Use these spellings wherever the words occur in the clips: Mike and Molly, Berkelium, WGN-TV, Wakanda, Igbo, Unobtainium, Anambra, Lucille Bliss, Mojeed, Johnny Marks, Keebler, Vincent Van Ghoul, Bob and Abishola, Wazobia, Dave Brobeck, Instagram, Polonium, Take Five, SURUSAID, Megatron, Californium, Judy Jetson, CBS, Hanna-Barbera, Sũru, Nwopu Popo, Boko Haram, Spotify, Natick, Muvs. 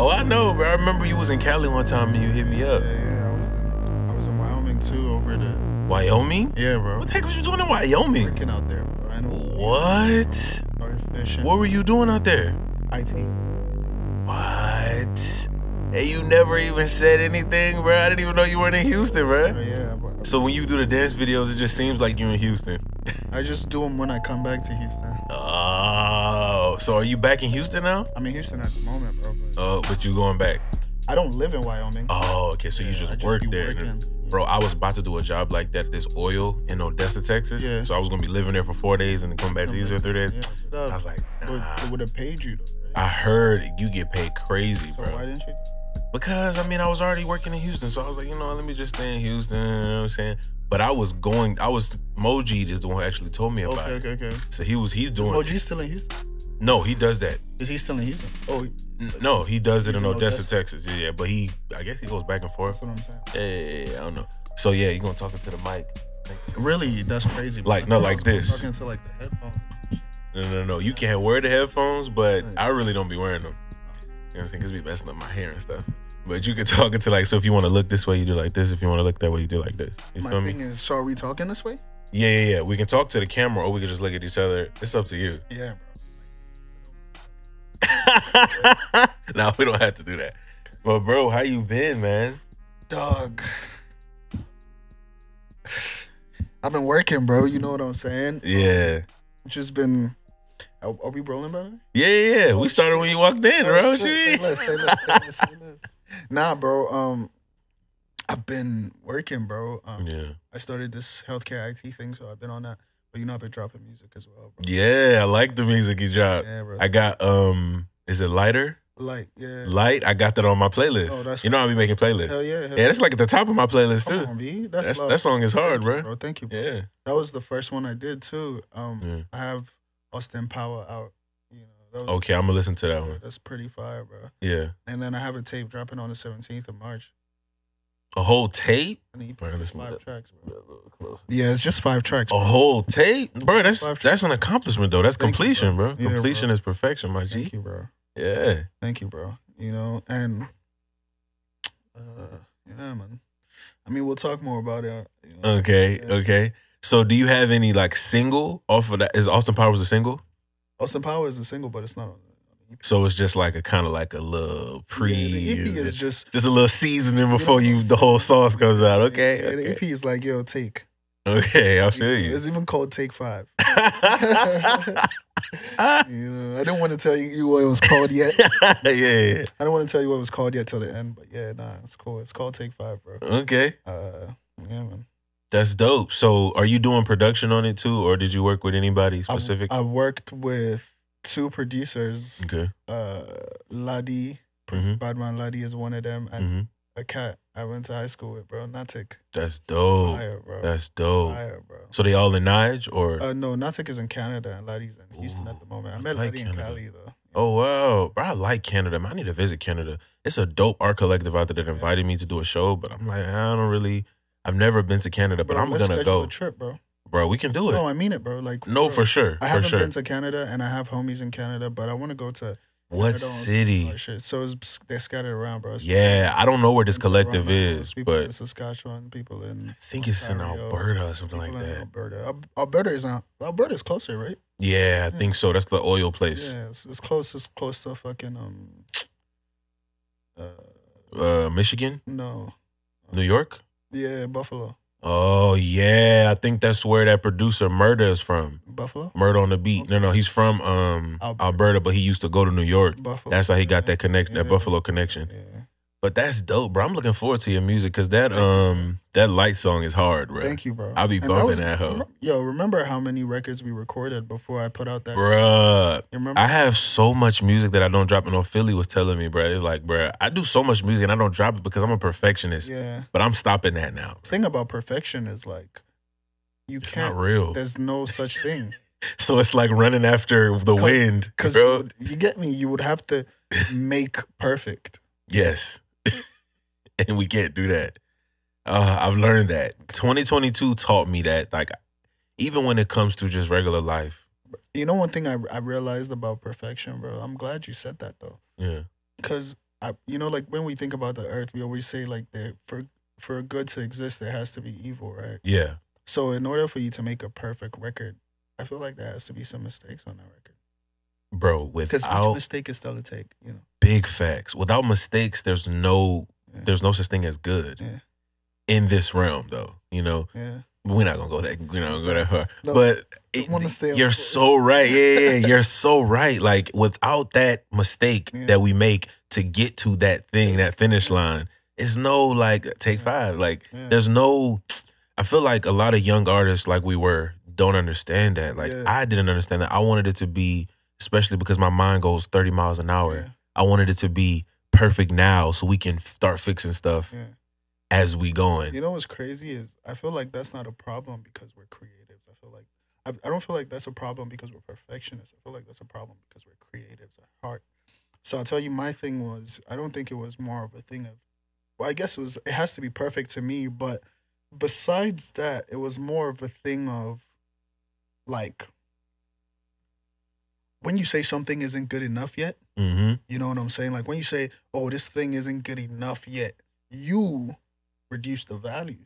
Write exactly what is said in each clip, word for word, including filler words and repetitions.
Oh, I know, bro. I remember you was in Cali one time and you hit me up. Yeah, yeah. I was in, I was in Wyoming, too, over there. Wyoming? Yeah, bro. What the heck was you doing in Wyoming? Working out there, bro. I know what? Started fishing. What were you doing out there? I T. What? Hey, you never even said anything, bro. I didn't even know you weren't in Houston, bro. bro yeah, but, so when you do the dance videos, it just seems like you're in Houston. I just do them when I come back to Houston. Oh, so are you back in Houston now? I'm in Houston at the moment, bro. But, oh, but you going back? I don't live in Wyoming. Oh, okay. So yeah, you just, just work there. Working. Bro, I was about to do a job like that, this oil in Odessa, Texas. Yeah. So I was going to be living there for four days and then come back to Houston for three days. Yeah, I was like, nah. It would have paid you, though. Right? I heard you get paid crazy, so bro. Why didn't you? Because, I mean, I was already working in Houston. So I was like, you know, let me just stay in Houston. You know what I'm saying? But I was going, I was, Mojeed is the one who actually told me about okay, it. Okay, okay, okay. So he was, he's doing it. Is Mojeed still in Houston? No, he does that. Is he still in Houston? Oh, no, he does it in, in Odessa, Odessa, Texas. Yeah, yeah, but he, I guess he goes back and forth. That's what I'm saying. Yeah, yeah, yeah, I don't know. So, yeah, you're going to talk into the mic. Really? That's crazy. Bro. Like, no, like this. Talking to, like, the headphones. No, no, no, no. You can't wear the headphones, but I really don't be wearing them. You know what I'm saying? Because it be messing up my hair and stuff. But you can talk into, like, so if you want to look this way, you do like this. If you want to look that way, you do like this. You feel me? My thing is, so are we talking this way? Yeah, yeah, yeah. We can talk to the camera or we can just look at each other. It's up to you. Yeah, bro. Nah, we don't have to do that. But bro, how you been, man? Dog, I've been working, bro. You know what I'm saying? Yeah. Um, just been. Are, are we rolling, brother? Yeah, yeah, yeah. Oh, we started shit. When you walked in, bro. Oh, what you mean? Say less, say less, say less, say less. Nah, bro. Um, I've been working, bro. Um, yeah. I started this healthcare I T thing, so I've been on that. But you know, I've been dropping music as well, bro. Yeah, I like the music you dropped. Yeah, bro. I got, um, is it Lighter? Light, yeah. Light, I got that on my playlist. Oh, that's you know, I'll be making playlists. Hell yeah. Hell yeah, that's like at the top of my playlist, too. Come on, B. That's that's, that song is hard, bro. bro. Thank you, bro. Yeah. That was the first one I did, too. Um, yeah. I have Austin Power out. You know, was, okay, I'm going to listen to that one. That's pretty fire, bro. Yeah. And then I have a tape dropping on the seventeenth of March. A whole tape? I need bro, five tracks, bro. Yeah, it's just five tracks. Bro. A whole tape? Bro, that's that's an accomplishment, though. That's Thank completion, you, bro. bro. Yeah, completion bro. is perfection, my G. Thank you, bro. Yeah. Thank you, bro. You know, and, uh, yeah, man. I mean, we'll talk more about it. You know? Okay, yeah. okay. So do you have any, like, single off of that? Is Austin Powers a single? Austin Powers is a single, but it's not on So it's just like a kind of like a little pre. Yeah, the E P is just just a little seasoning before you the whole sauce comes out. Okay, yeah, okay. The E P is like yo take. Okay, I feel you. It's even called Take Five. You know, I didn't want to tell you what it was called yet. yeah, yeah, I don't want to tell you what it was called yet till the end, but yeah, nah, it's cool. It's called Take Five, bro. Okay. Uh, yeah, man. That's dope. So, are you doing production on it too, or did you work with anybody specific? I, I worked with. Two producers, okay. uh, Ladi, mm-hmm. Badman Ladi is one of them, and mm-hmm. a cat I went to high school with, bro, Natick. That's dope. Fire, bro. That's dope. Fire, bro. So they all in Nige or? Uh, no, Natick is in Canada and Ladi's in Ooh, Houston at the moment. I met I like Ladi in Cali though. Oh wow, bro! I like Canada. Man, I need to visit Canada. It's a dope art collective out there that invited yeah. me to do a show, but I'm like, I don't really. I've never been to Canada, bro, but I'm let's gonna schedule go. A trip, bro. Bro, we can do it. No, I mean it, bro. Like, no, bro, for sure. I haven't for sure. been to Canada, and I have homies in Canada, but I want to go to what city? Shit. So it's, they're scattered around, bro. It's yeah, people, I don't know where this collective Toronto, is, people but in Saskatchewan, people in I think Ontario, it's in Alberta or something like that. Alberta, Alberta is not Alberta is closer, right? Yeah, I yeah. think so. That's the oil place. Yeah, it's, it's close. It's close to fucking um, uh, uh, Michigan. No, New York. Yeah, Buffalo. Oh, yeah. I think that's where that producer Murda is from. Buffalo? Murda on the Beat. Okay. No, no. He's from um, Alberta. Alberta, but he used to go to New York. Buffalo. That's how he got that connection, yeah. that Buffalo connection. Yeah. But that's dope, bro. I'm looking forward to your music because that um that Light song is hard, bro. Thank you, bro. I'll be bumping that hoe. Yo, remember how many records we recorded before I put out that? Bruh. Remember? I have so much music that I don't drop. And no, Philly was telling me, bro. It's like, bro, I do so much music and I don't drop it because I'm a perfectionist. Yeah. But I'm stopping that now. The thing about perfection is like, you it's can't. It's not real. There's no such thing. So it's like running after the Cause, wind, cause bro. Because you, you get me? You would have to make perfect. Yes. And we can't do that. Uh, I've learned that. twenty twenty-two taught me that, like, even when it comes to just regular life. You know, one thing I, I realized about perfection, bro, I'm glad you said that, though. Yeah. Because I, you know, like when we think about the earth, we always say like that for for good to exist, there has to be evil, right? Yeah. So in order for you to make a perfect record, I feel like there has to be some mistakes on that record. Bro, without... Because each mistake is still a take, you know? Big facts. Without mistakes, there's no yeah. there's no such thing as good yeah. in this realm, though, you know? Yeah. We're not going to go that We're not gonna go that far. No, but it, stay you're so right. Yeah, yeah, yeah. You're so right. Like, without that mistake yeah. that we make to get to that thing, that finish line, it's no, like, take yeah. five. Like, yeah. there's no... I feel like a lot of young artists like we were don't understand that. Like, yeah. I didn't understand that. I wanted it to be, especially because my mind goes thirty miles an hour, yeah. I wanted it to be perfect now so we can start fixing stuff yeah. as we going. You know what's crazy is I feel like that's not a problem because we're creatives. I feel like, I, I don't feel like that's a problem because we're perfectionists. I feel like that's a problem because we're creatives at heart. So I'll tell you, my thing was, I don't think it was more of a thing of, well, I guess it was, it has to be perfect to me, but besides that, it was more of a thing of, like, when you say something isn't good enough yet, mm-hmm. you know what I'm saying? Like, when you say, oh, this thing isn't good enough yet, you reduce the value.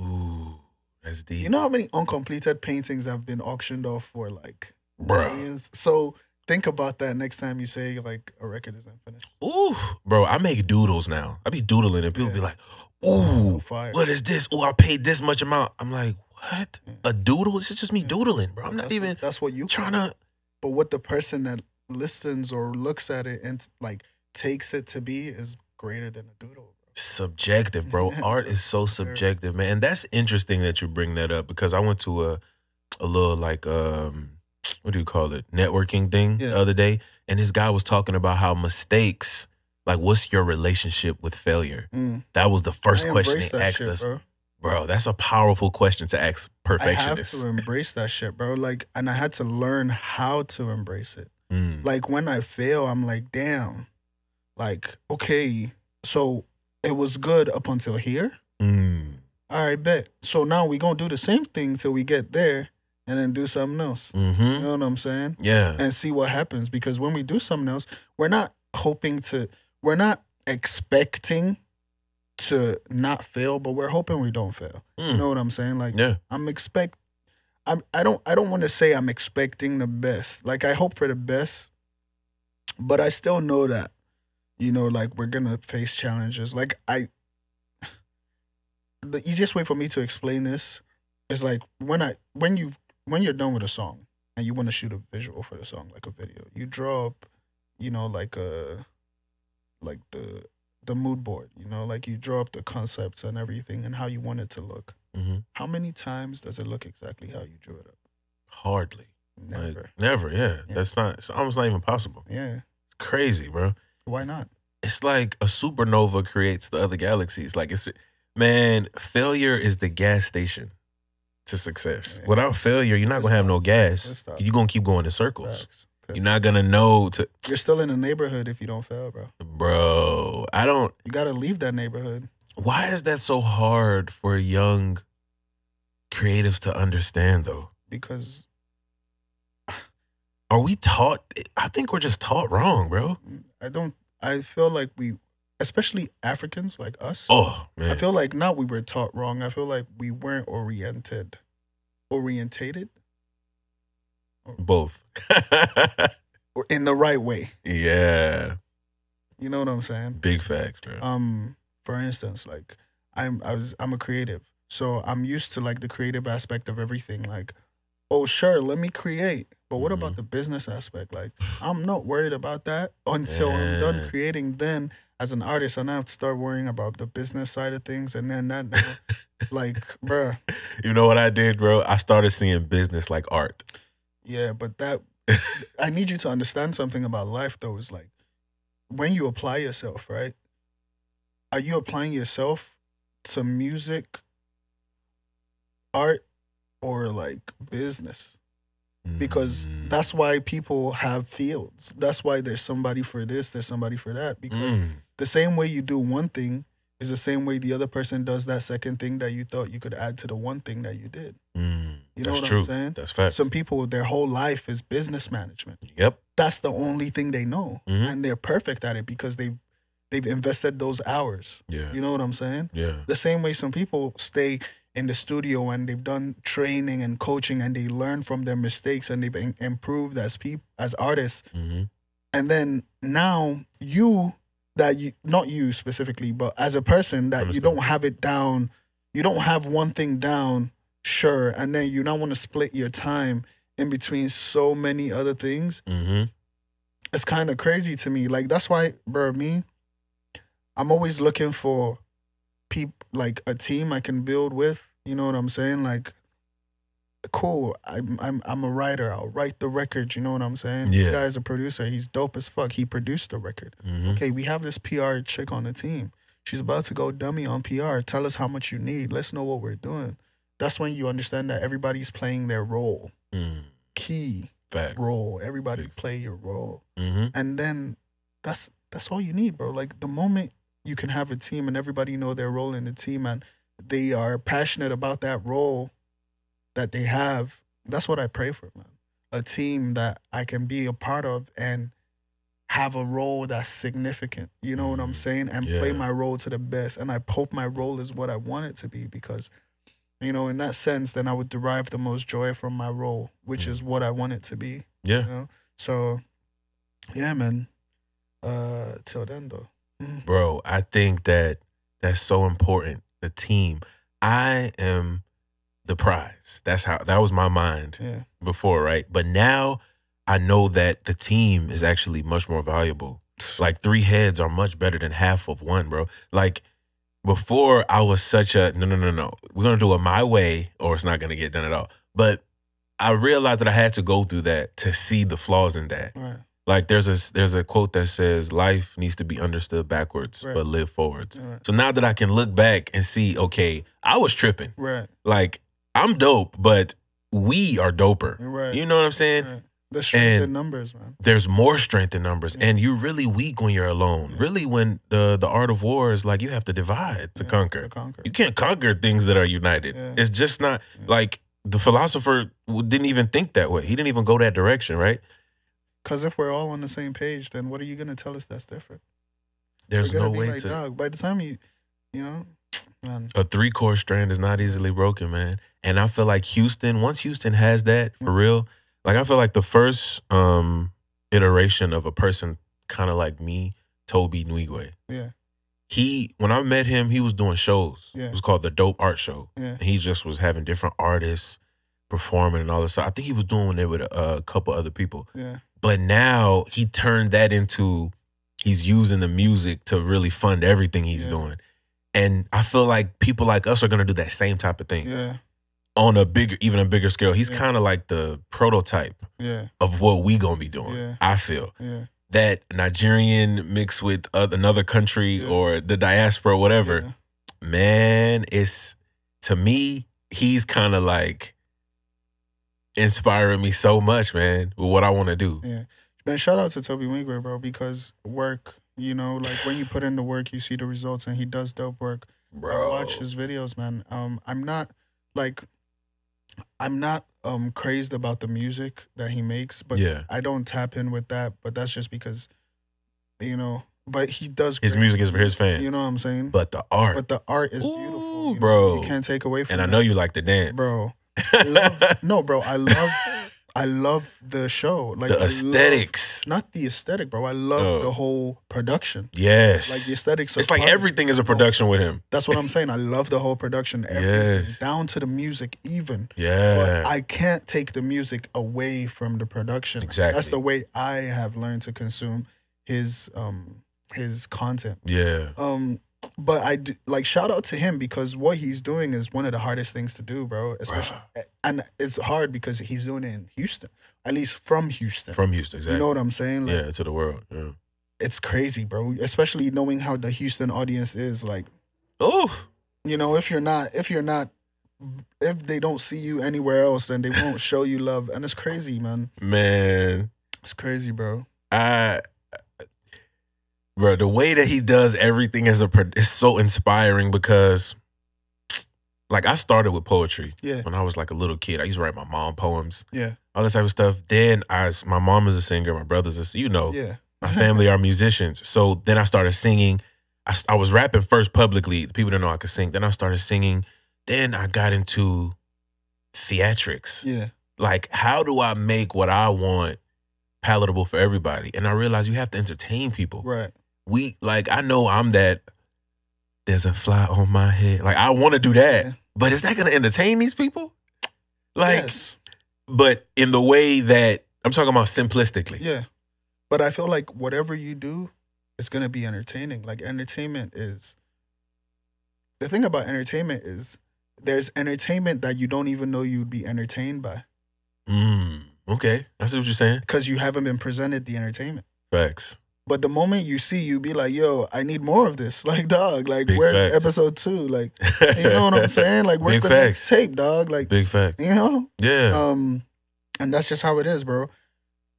Ooh, that's deep. You know how many uncompleted paintings have been auctioned off for, like, bro. Millions? So think about that next time you say, like, a record isn't finished. Ooh, bro, I make doodles now. I be doodling and people yeah. be like, ooh, so what is this? Ooh, I paid this much amount. I'm like, what? Yeah. A doodle? It's just me yeah. doodling, bro. I'm not that's even what, that's what you trying to. But what the person that listens or looks at it and like takes it to be is greater than a doodle. Bro. Subjective, bro. Art is so subjective, man. And that's interesting that you bring that up because I went to a a little like um what do you call it networking thing yeah. the other day, and this guy was talking about how mistakes. Like, what's your relationship with failure? Mm. That was the first question they asked shit, us. Bro. bro, that's a powerful question to ask perfectionists. I have to embrace that shit, bro. Like, and I had to learn how to embrace it. Mm. Like, when I fail, I'm like, damn. Like, okay, so it was good up until here. Mm. All right, bet. So now we're going to do the same thing till we get there and then do something else. Mm-hmm. You know what I'm saying? Yeah. And see what happens. Because when we do something else, we're not hoping to... We're not expecting to not fail, but we're hoping we don't fail. Mm. You know what I'm saying? Like, yeah. I'm expect, I'm, I don't, I don't want to say I'm expecting the best. Like, I hope for the best, but I still know that, you know, like, we're gonna face challenges. Like, I, the easiest way for me to explain this is like when I, when you, when you're done with a song and you want to shoot a visual for the song, like a video, you draw up, you know, like a. like the the mood board, you know, like you draw up the concepts and everything and how you want it to look. Mm-hmm. How many times does it look exactly how you drew it up? Hardly. Never. Like, never, yeah. yeah. That's not, it's almost not even possible. Yeah. It's crazy, bro. Why not? It's like a supernova creates the other galaxies. Like, it's, man, failure is the gas station to success. Yeah. Without failure, you're not going to have no gas. You're going to keep going in circles. Facts. You're not gonna know to. You're still in the neighborhood if you don't fail, bro. Bro, I don't. You gotta leave that neighborhood. Why is that so hard for young creatives to understand, though? Because are we taught? I think we're just taught wrong, bro. I don't. I feel like we, especially Africans like us. Oh man, I feel like not we were taught wrong. I feel like we weren't oriented, orientated. Both. Or in the right way. Yeah. You know what I'm saying? Big facts, bro. Um, for instance, like I'm I was I'm a creative. So I'm used to like the creative aspect of everything. Like, oh sure, let me create. But what mm-hmm. about the business aspect? Like, I'm not worried about that until yeah. I'm done creating. Then as an artist, I now have to start worrying about the business side of things and then that like, bro. You know what I did, bro? I started seeing business like art. Yeah, but that, I need you to understand something about life, though, is like, when you apply yourself, right? Are you applying yourself to music, art, or like business? Because mm. that's why people have fields. That's why there's somebody for this, there's somebody for that. Because mm. the same way you do one thing is the same way the other person does that second thing that you thought you could add to the one thing that you did. Mm. You know That's what true. I'm saying? That's fact. Some people, their whole life is business management. Yep. That's the only thing they know. Mm-hmm. And they're perfect at it because they've they've invested those hours. Yeah. You know what I'm saying? Yeah. The same way some people stay in the studio and they've done training and coaching and they learn from their mistakes and they've improved as people, as artists. Mm-hmm. And then now you, that you, not you specifically, but as a person that you don't have it down, you don't have one thing down, sure. And then you now want to split your time in between so many other things. Mm-hmm. It's kind of crazy to me. Like, that's why, bro, me, I'm always looking for peop- like a team I can build with. You know what I'm saying? Like, cool, I'm I'm I'm a writer. I'll write the record. You know what I'm saying? Yeah. This guy's a producer. He's dope as fuck. He produced the record. Mm-hmm. Okay, we have this P R chick on the team. She's about to go dummy on P R. Tell us how much you need. Let's know what we're doing. That's when you understand that everybody's playing their role. Mm. Key. Fact. Role. Everybody Big. Play your role. Mm-hmm. And then that's that's all you need, bro. Like, the moment you can have a team and everybody know their role in the team and they are passionate about that role that they have, that's what I pray for, man. A team that I can be a part of and have a role that's significant. You know mm-hmm. what I'm saying? And yeah. play my role to the best. And I hope my role is what I want it to be, because, you know, in that sense, then I would derive the most joy from my role, which mm. is what I want it to be. Yeah. You know? So, yeah, man. Uh, till then, though. Mm. Bro, I think that that's so important. The team. I am the prize. That's how, that was my mind yeah. before, right? But now I know that the team is actually much more valuable. Like, three heads are much better than half of one, bro. Like, before, I was such a, no, no, no, no. We're going to do it my way or it's not going to get done at all. But I realized that I had to go through that to see the flaws in that. Right. Like, there's a, there's a quote that says, life needs to be understood backwards, right. but live forwards. Right. So now that I can look back and see, okay, I was tripping. Right. Like, I'm dope, but we are doper. Right. You know what I'm saying? Right. The strength in numbers, man. There's more strength in numbers. Yeah. And you're really weak when you're alone. Yeah. Really, when the, the art of war is like, you have to divide to, yeah, conquer. to conquer. You can't conquer things that are united. Yeah. It's just not, yeah. like, the philosopher didn't even think that way. He didn't even go that direction, right? Because if we're all on the same page, then what are you going to tell us that's different? There's no way like, to. Dog, by the time you, you know. Man. A three-core strand is not easily broken, man. And I feel like Houston, once Houston has that, for yeah. real, like, I feel like the first um, iteration of a person kind of like me, Toby Nwigwe. Yeah. He, when I met him, he was doing shows. Yeah. It was called the Dope Art Show. Yeah. And he just was having different artists performing and all this stuff. I think he was doing it with a, a couple other people. Yeah. But now he turned that into, he's using the music to really fund everything he's yeah. doing. And I feel like people like us are going to do that same type of thing. Yeah. On a bigger, even a bigger scale, he's yeah. kind of like the prototype yeah. of what we gonna be doing. Yeah. I feel yeah. that Nigerian mixed with other, another country yeah. or the diaspora, whatever. Yeah. Man, it's, to me, he's kind of like inspiring me so much, man, with what I want to do. Yeah, man. Shout out to Toby Nwigwe, bro, because work, you know, like when you put in the work, you see the results, and he does dope work. Bro, I watch his videos, man. Um, I'm not like. I'm not um, crazed about the music that he makes, but yeah. I don't tap in with that. But that's just because, you know, but he does. His music is for his fans. You know what I'm saying? But the art. But the art is Ooh, beautiful. You bro. Know? You can't take away from that. And I know that. You like to dance. Bro. I love, no, bro. I love I love the show. Like the I aesthetics. Love, not the aesthetic, bro. I love oh. the whole production. Yes. Like the aesthetics. It's like everything is a production with him. That's what I'm saying. I love the whole production. Everything, yes. Down to the music even. Yeah. But I can't take the music away from the production. Exactly. That's the way I have learned to consume his um his content. Yeah. Um. But I do, like, shout out to him, because what he's doing is one of the hardest things to do, bro. Especially, wow. and it's hard because he's doing it in Houston, at least from Houston. From Houston, exactly. You know what I'm saying? Like, yeah, to the world. Yeah. It's crazy, bro. Especially knowing how the Houston audience is, like, oh, you know, if you're not, if you're not, if they don't see you anywhere else, then they won't show you love, and it's crazy, man. Man, it's crazy, bro. I. Bro, the way that he does everything is a is so inspiring, because, like, I started with poetry yeah. when I was like a little kid. I used to write my mom poems, yeah, all this type of stuff. Then I, my mom is a singer, my brother's a, you know, yeah. My family are musicians. So then I started singing. I, I was rapping first publicly. People didn't know I could sing. Then I started singing. Then I got into theatrics. Yeah. Like, how do I make what I want palatable for everybody? And I realized you have to entertain people. Right. We, like, I know I'm that, there's a fly on my head. Like, I want to do that. Yeah. But is that going to entertain these people? Like, yes. But in the way that, I'm talking about simplistically. Yeah. But I feel like whatever you do, it's going to be entertaining. Like, entertainment is, the thing about entertainment is there's entertainment that you don't even know you'd be entertained by. Mm, okay. I see what you're saying. Because you haven't been presented the entertainment. Facts. But the moment you see, you be like, yo, I need more of this. Like, dog, like, big where's facts. Episode two? Like, you know what I'm saying? Like, where's big the facts. Next tape, dog? Like, big fact. You know? Yeah. Um, and that's just how it is, bro.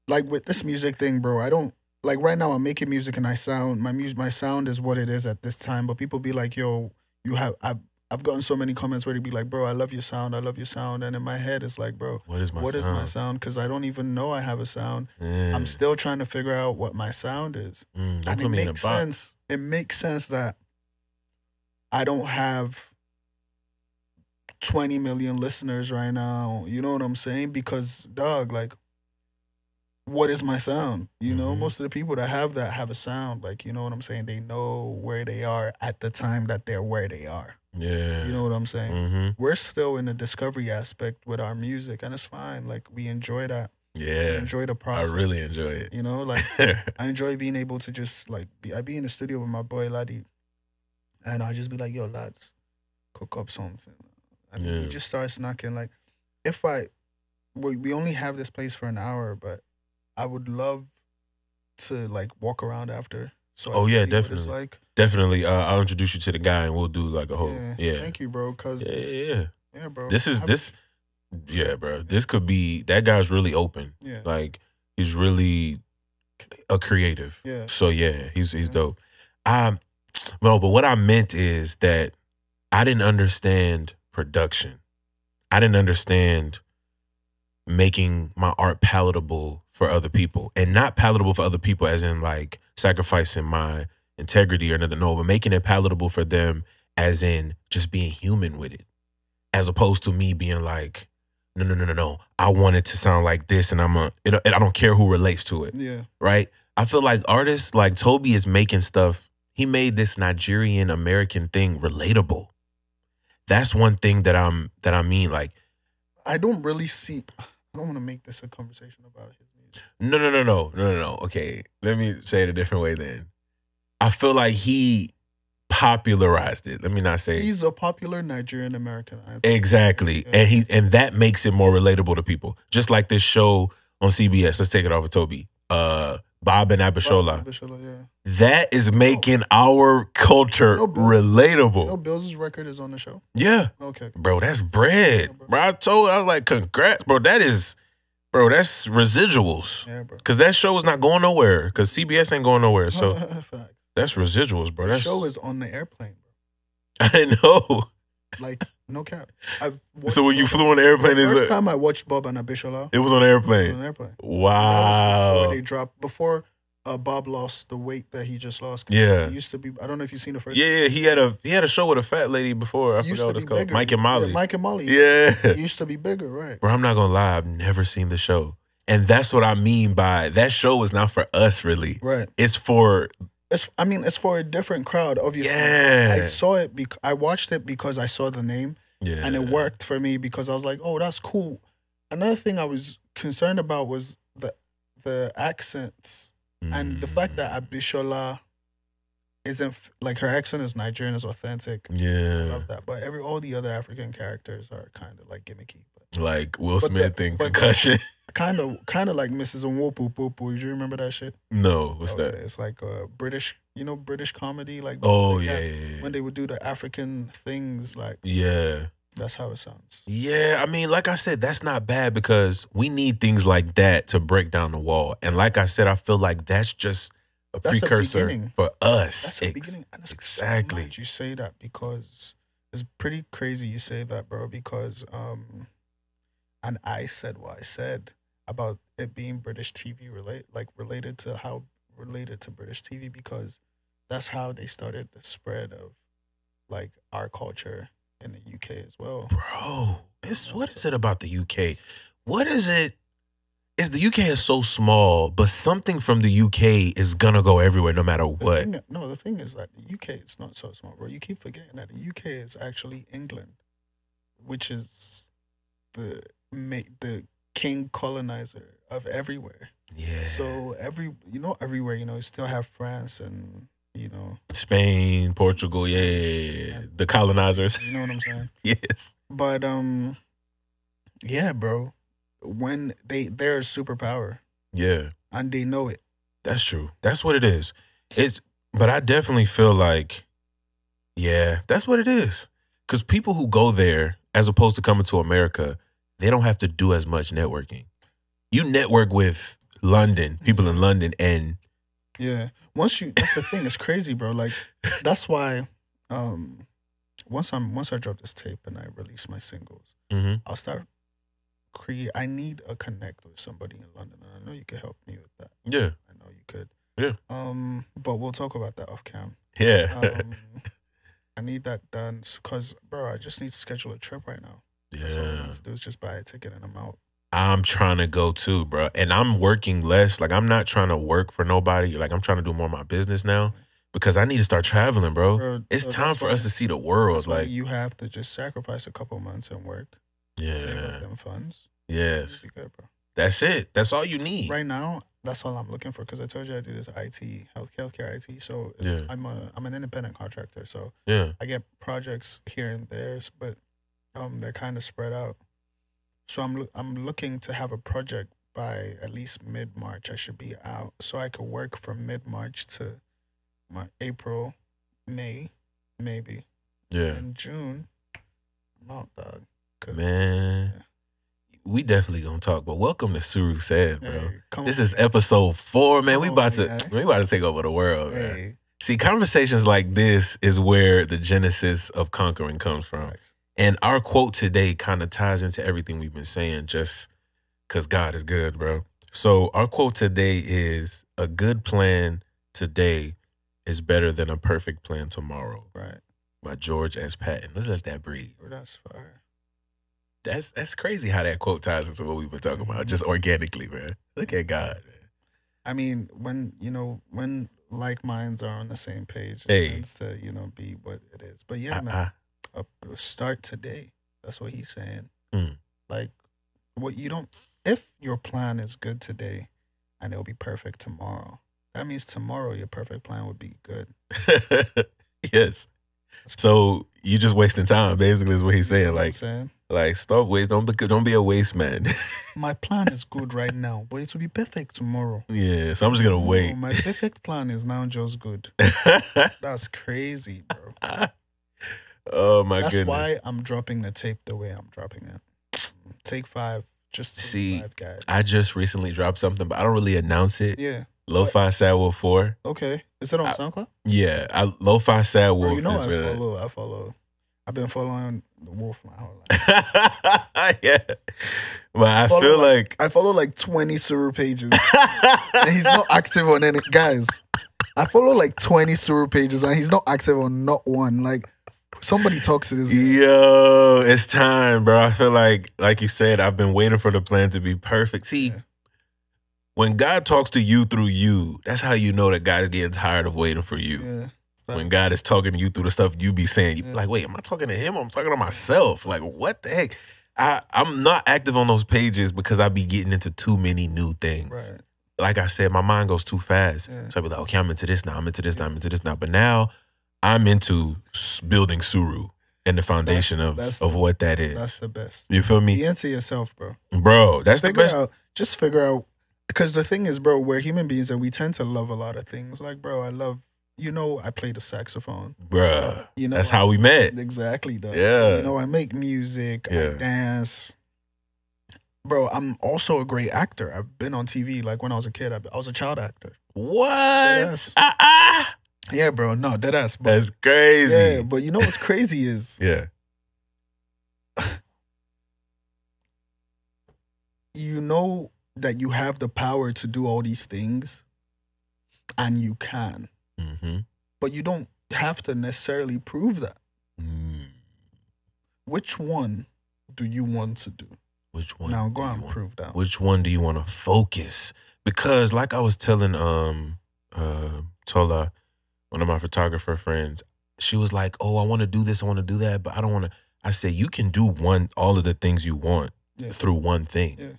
Like, with this music thing, bro, I don't, like, right now I'm making music and I sound, my music, my sound is what it is at this time. But people be like, yo, you have, I've, I've gotten so many comments where they be like, bro, I love your sound, I love your sound. And in my head, it's like, bro, what is my what sound? What is my sound? Because I don't even know I have a sound. Mm. I'm still trying to figure out what my sound is. Mm, and it makes sense. It makes sense that I don't have twenty million listeners right now. You know what I'm saying? Because, dog, like, what is my sound? You know, mm-hmm. most of the people that have that have a sound. Like, you know what I'm saying? They know where they are at the time that they're where they are. Yeah. You know what I'm saying? Mm-hmm. We're still in the discovery aspect with our music, and it's fine. Like, we enjoy that. Yeah. We enjoy the process. I really enjoy it. You know, like, I enjoy being able to just, like, be, I be in the studio with my boy Ladi, and I just be like, yo, lads, cook up something. I mean, yeah. we just start snacking. Like, if I, we, we only have this place for an hour, but I would love to, like, walk around after. So oh, yeah, definitely. Like. Definitely. Uh, I'll introduce you to the guy, and we'll do, like, a whole... Yeah. yeah. Thank you, bro, because... Yeah, yeah, yeah. Yeah, bro. This is... I've... this. Yeah, bro. Yeah. This could be... That guy's really open. Yeah. Like, he's really a creative. Yeah. So, yeah, he's he's yeah. dope. I, no, but what I meant is that I didn't understand production. I didn't understand making my art palatable for other people, and not palatable for other people as in like sacrificing my integrity or nothing, no, but making it palatable for them as in just being human with it, as opposed to me being like, no, no, no, no, no, I want it to sound like this, and I'm a, it, I don't care who relates to it, yeah, right? I feel like artists like Toby is making stuff. He made this Nigerian American thing relatable. That's one thing that I'm that I mean. Like, I don't really see. I don't want to make this a conversation about his. No, no, no, no, no, no, no. Okay, let me say it a different way then. I feel like he popularized it. Let me not say he's a popular Nigerian American. Exactly, yeah. and he and that makes it more relatable to people. Just like this show on C B S. Let's take it off of Toby. Uh, Bob and Abishola. Bob and Abishola, yeah. That is making oh. our culture no, relatable. No, Bill's record is on the show. Yeah. Okay, bro, that's bread. Yeah, bro. bro, I told. I was like, congrats, bro. That is. Bro, that's residuals. Yeah, bro. Because that show is not going nowhere. Because C B S ain't going nowhere. So that's residuals, bro. The that's... show is on the airplane, bro. I know. Like, no cap. I've so when you flew on the airplane, the is first a... time I watched Bob and Abishola. It was on an airplane. It was on an airplane. Wow. Before they dropped, before uh, Bob lost the weight that he just lost. Yeah. He used to be. I don't know if you've seen the first. Yeah, yeah. He had a he had a show with a fat lady before. I forgot what it's called. Bigger. Mike and Molly. Yeah, Mike and Molly. Yeah. He used to be bigger, right? Bro, I'm not gonna lie. I've never seen the show, and that's what I mean by that show is not for us, really. Right. It's for. It's. I mean, it's for a different crowd. Obviously. Yeah. I saw it. Bec I watched it because I saw the name. Yeah. And it worked for me because I was like, oh, that's cool. Another thing I was concerned about was the the accents. And the fact that Abishola isn't, like, her accent is Nigerian, is authentic. Yeah. I love that. But every all the other African characters are kind of, like, gimmicky. But, like Will Smith the, in Concussion. Kind of kind of like Missus Nwopu Popo. Do you remember that shit? No. What's oh, that? It's like uh, British, you know, British comedy. Like Oh, like yeah, that, yeah, yeah. When they would do the African things, like. Yeah. That's how it sounds. Yeah, I mean, like I said, that's not bad because we need things like that to break down the wall. And like I said, I feel like that's just a that's precursor a for us. That's the beginning. And that's exactly. Glad you say that because it's pretty crazy you say that, bro, because, um, and I said what I said about it being British T V relate, like related to how related to British T V, because that's how they started the spread of like our culture in the U K as well. Bro, it's, what is it about the U K? What is it? Is the U K is so small, but something from the U K is gonna go everywhere no matter what. The thing, no, the thing is that the U K is not so small, bro. You keep forgetting that the U K is actually England, which is the the king colonizer of everywhere. Yeah. So every you know everywhere you know you still have France and you know Spain, Portugal, Spain, yeah, and the colonizers. You know what I'm saying? Yes. But um, yeah, bro. When they they're a superpower. Yeah. And they know it. That's true. That's what it is. It's but I definitely feel like, yeah, that's what it is. Because people who go there, as opposed to coming to America, they don't have to do as much networking. You network with London, people in London, and yeah. Once you that's the thing, it's crazy, bro. Like that's why um once I'm once I drop this tape and I release my singles, mm-hmm. I'll start Create. I need a connect with somebody in London, and I know you could help me with that. Yeah, I know you could. Yeah. Um, but we'll talk about that off cam. Yeah. um, I need that done because, bro, I just need to schedule a trip right now. Yeah. That's all I need to do is just buy a ticket and I'm out. I'm trying to go too, bro, and I'm working less. Like I'm not trying to work for nobody. Like I'm trying to do more of my business now because I need to start traveling, bro. bro it's so time for why, us to see the world. That's like why you have to just sacrifice a couple months and work. Yeah. Save up them funds. Yes. Good, bro. That's it. That's all you need. Right now, that's all I'm looking for because I told you I do this I T, healthcare, healthcare I T. So yeah. I'm a I'm an independent contractor. So yeah. I get projects here and there, but um they're kind of spread out. So I'm I'm looking to have a project by at least mid-March. I should be out so I could work from mid-March to my April, May, maybe. Yeah. And June. I'm out, dog. Man, yeah. We definitely gonna talk. But welcome to SURUSAID, bro. Hey, come this on, is man. episode four, man. Come we about on, to yeah. we about to take over the world, hey. man. See, conversations like this is where the genesis of conquering comes from, nice. And our quote today kind of ties into everything we've been saying, just because God is good, bro. So our quote today is: "A good plan today is better than a perfect plan tomorrow." Right. By George S. Patton. Let's let that breathe. Bro, that's fire. That's that's crazy how that quote ties into what we've been talking about, just organically, man. Look at God, man. I mean, when you know, when like minds are on the same page, hey. It tends to, you know, be what it is. But yeah, uh-uh. man, uh, start today. That's what he's saying. Mm. Like, what you don't, if your plan is good today, and it'll be perfect tomorrow. That means tomorrow your perfect plan would be good. Yes. That's so cool. You're just wasting time. Basically, is what he's saying. You know what like. I'm saying? Like, stop waste. Don't be, don't be a waste man. My plan is good right now, but it will be perfect tomorrow. Yeah, so I'm just going to wait. My perfect plan is now just good. That's crazy, bro. Oh, my That's goodness. That's why I'm dropping the tape the way I'm dropping it. Take five. Just take See, five, guys. I just recently dropped something, but I don't really announce it. Yeah. Lo-Fi Sad Wolf four. Okay. Is it on I, SoundCloud? Yeah. I, Lo-Fi Sad Wolf. Bro, you know I follow. I follow. I've been following the Wolf my whole life. Yeah. But I, I feel like, like... I follow like twenty Sũru pages. And he's not active on any... Guys, I follow like twenty Sũru pages and he's not active on not one. Like, somebody talks to this guy. Yo, it's time, bro. I feel like, like you said, I've been waiting for the plan to be perfect. See, yeah. When God talks to you through you, that's how you know that God is getting tired of waiting for you. Yeah. When God is talking to you through the stuff you be saying, you be like, wait, am I talking to him? I'm talking to myself. Like, what the heck? I, I'm not active on those pages because I be getting into too many new things. Right. Like I said, my mind goes too fast. Yeah. So I be like, okay, I'm into this now. I'm into this now. I'm into this now. But now I'm into building Sũru and the foundation that's, of, that's of the, what that is. That's the best. You feel me? Be into yourself, bro. Bro, that's figure the best. Out, just figure out. Because the thing is, bro, we're human beings and we tend to love a lot of things. Like, bro, I love. You know, I play the saxophone. Bruh. You know, that's how we met. Exactly, though. Yeah. So, you know, I make music. Yeah. I dance. Bro, I'm also a great actor. I've been on T V. Like, when I was a kid, I, I was a child actor. What? Deadass. Uh-uh. Yeah, bro. No, deadass. But, that's crazy. Yeah, but you know what's crazy is... yeah. You know that you have the power to do all these things, and you can. Mm-hmm. But you don't have to necessarily prove that. Mm. Which one do you want to do? Which one? Now go and prove that. Which one do you want to focus? Because like I was telling um uh Tola, one of my photographer friends, she was like, "Oh, I want to do this, I want to do that, but I don't want to." I said, "You can do one all of the things you want yeah. through one thing." Yeah.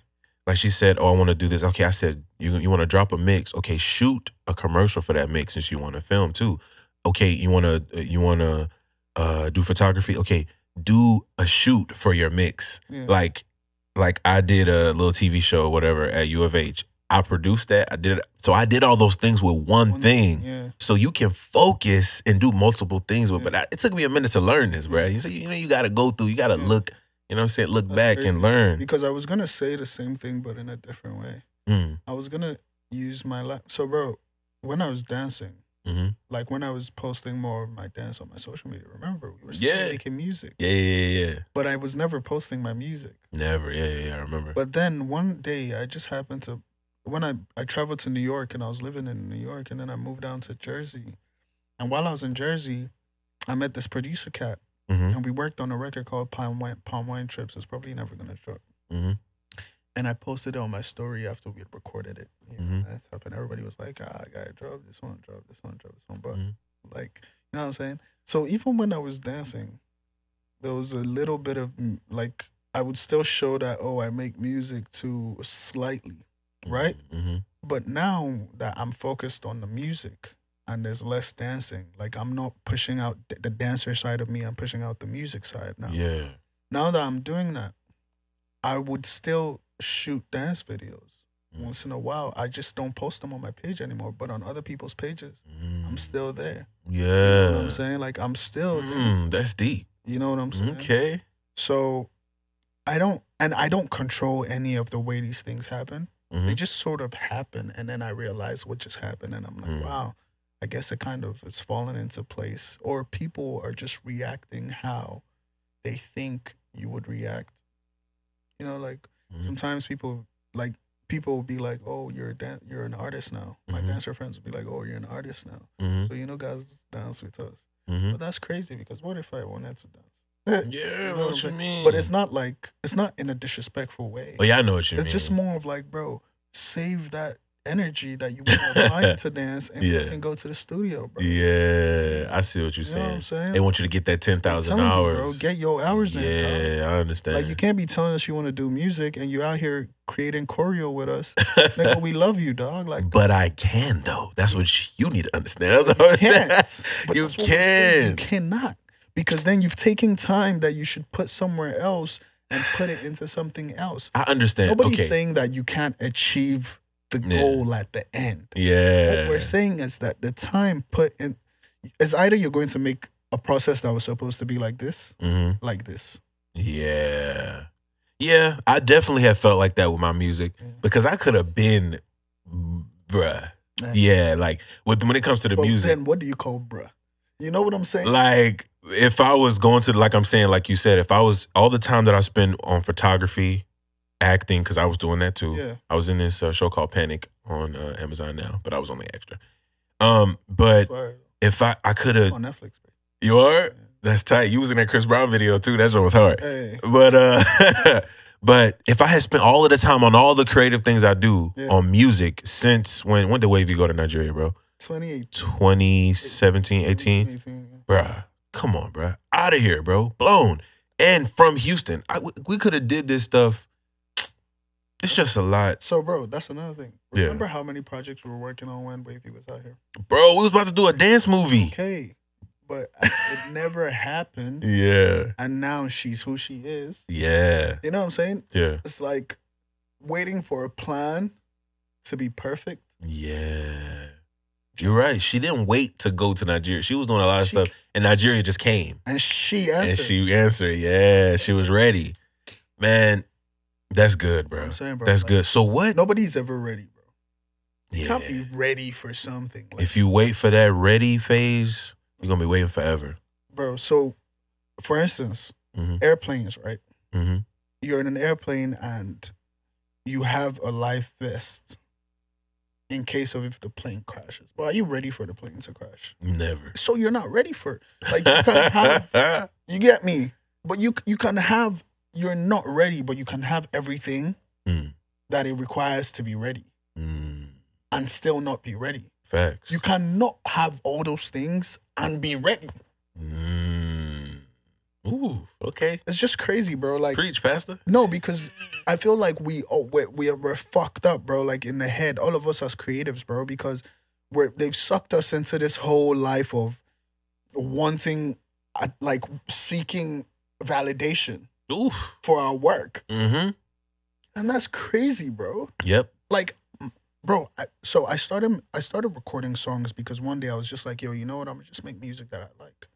Like she said, "Oh, I want to do this." Okay, I said, "You you want to drop a mix? Okay, shoot a commercial for that mix since you want to film too. Okay, you wanna you wanna uh, do photography? Okay, do a shoot for your mix." Yeah. Like like I did a little T V show or whatever at U of H. I produced that. I did it. So I did all those things with one, one thing. thing yeah. So you can focus and do multiple things with. Yeah. But I, it took me a minute to learn this, bro. You see, you know, you got to go through. You got to yeah. look. You know what I'm saying? Look That's back crazy. And learn. Because I was gonna say the same thing, but in a different way. Mm. I was gonna use my lap. So, bro, when I was dancing, mm-hmm. like when I was posting more of my dance on my social media, remember we were still yeah. making music. Yeah, yeah, yeah. But I was never posting my music. Never. Yeah, yeah, yeah. I remember. But then one day, I just happened to. When I, I traveled to New York and I was living in New York and then I moved down to Jersey. And while I was in Jersey, I met this producer cat mm-hmm. and we worked on a record called Palm Wine, Palm Wine Trips. It's probably never going to drop. Mm-hmm. And I posted it on my story after we had recorded it. You know, mm-hmm. that stuff, and everybody was like, ah, I got to drop this one, drop this one, drop this one. But mm-hmm. like, you know what I'm saying? So even when I was dancing, there was a little bit of like, I would still show that, oh, I make music too slightly. Right? Mm-hmm. But now that I'm focused on the music and there's less dancing, like I'm not pushing out the dancer side of me, I'm pushing out the music side now. Yeah. Now that I'm doing that, I would still shoot dance videos mm. once in a while. I just don't post them on my page anymore, but on other people's pages, mm. I'm still there. Yeah. You know what I'm saying? Like I'm still mm, that's deep. You know what I'm saying? Okay. So I don't, and I don't control any of the way these things happen. Mm-hmm. They just sort of happen, and then I realize what just happened, and I'm like, mm-hmm. wow, I guess it kind of is falling into place. Or people are just reacting how they think you would react. You know, like mm-hmm. sometimes people like people will be like, "Oh, you're a dan- you're an artist now." Mm-hmm. My dancer friends will be like, "Oh, you're an artist now." Mm-hmm. So you know, guys dance with us, mm-hmm. but that's crazy because what if I wanted to dance? Yeah, you know what, what you mean. But it's not like it's not in a disrespectful way. Oh yeah, I know what you it's mean. It's just more of like, bro, save that energy that you want to find to dance and yeah. you can go to the studio, bro. Yeah, I see what you're you saying. Know what I'm saying. They want you to get that ten thousand hours. You, bro, get your hours yeah, in. Yeah, I understand. Like you can't be telling us you want to do music and you out here creating choreo with us. Nigga, we love you, dog. Like, but I can though. That's what you need to understand. That's you can't. But you can. You cannot. Because then you've taken time that you should put somewhere else and put it into something else. I understand. Nobody's okay. saying that you can't achieve the yeah. goal at the end. Yeah. What we're saying is that the time put in is either you're going to make a process that was supposed to be like this, mm-hmm. like this. Yeah. Yeah. I definitely have felt like that with my music yeah. because I could have been, bruh. Yeah. yeah. Like with when it comes to the but music. Then what do you call bruh? You know what I'm saying? Like. If I was going to, like I'm saying, like you said, if I was, all the time that I spend on photography, acting, because I was doing that too. Yeah. I was in this uh, show called Panic on uh, Amazon now, but I was only extra. Um, But I if I, I could have. On Netflix. Bro. You are? Yeah. That's tight. You was in that Chris Brown video too. That one was hard. Hey. But, uh, but if I had spent all of the time on all the creative things I do yeah. on music since when, when did Wavy go to Nigeria, bro? twenty eighteen. twenty seventeen, eighteen? twenty eighteen, yeah. Bruh. Come on, bro. Out of here, bro. Blown. And from Houston. I, we could have did this stuff. It's just a lot. So, bro, that's another thing. Remember yeah. how many projects we were working on when Wavy was out here? Bro, we was about to do a dance movie. Okay. But it never happened. Yeah. And now she's who she is. Yeah. You know what I'm saying? Yeah. It's like waiting for a plan to be perfect. Yeah. You're right. She didn't wait to go to Nigeria. She was doing a lot of she, stuff, and Nigeria just came. And she answered. And she answered. Yeah, she was ready. Man, that's good, bro. You know saying, bro that's like, good. So what? Nobody's ever ready, bro. You yeah. can't be ready for something. Like, if you wait for that ready phase, you're going to be waiting forever. Bro, so for instance, mm-hmm. airplanes, right? Mm-hmm. You're in an airplane, and you have a life vest. in case of if the plane crashes. Well, are you ready for the plane to crash? Never. So you're not ready for it. Like, you kind of have, you get me? But you you kind of have, you're not ready, but you can have everything mm. that it requires to be ready mm. and still not be ready. Facts. You cannot have all those things and be ready. Mm. Ooh, okay. It's just crazy, bro. Like, preach, pastor. No, because I feel like we oh, we're, we're, we're fucked up, bro. Like, in the head, all of us as creatives, bro, because we're they've sucked us into this whole life of wanting, like, seeking validation Oof. for our work. Mm-hmm. And that's crazy, bro. Yep. Like, bro, I, so I started I started recording songs because one day I was just like, yo, you know what? I'm going to just make music that I like.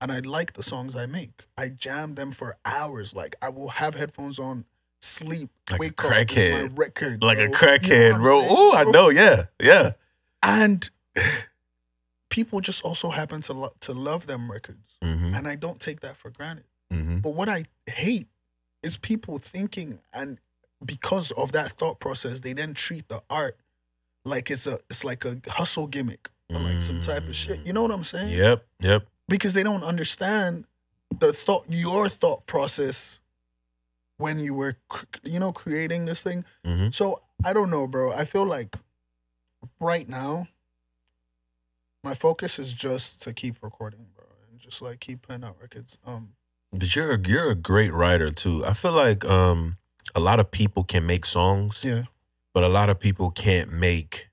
And I like the songs I make. I jam them for hours. Like, I will have headphones on, sleep, like wake a up with my record. Like bro. a crackhead, you know bro. Saying, Ooh, bro. I know, yeah, yeah. And people just also happen to, lo to love them records. Mm-hmm. And I don't take that for granted. Mm-hmm. But what I hate is people thinking, and because of that thought process, they then treat the art like it's a it's like a hustle gimmick or like mm. some type of shit. You know what I'm saying? Yep, yep. Because they don't understand the thought, your thought process when you were, you know, creating this thing. Mm-hmm. So I don't know, bro. I feel like right now, my focus is just to keep recording, bro, and just like keep putting out records. Um, but you're you're a great writer too. I feel like um. a lot of people can make songs, yeah, but a lot of people can't make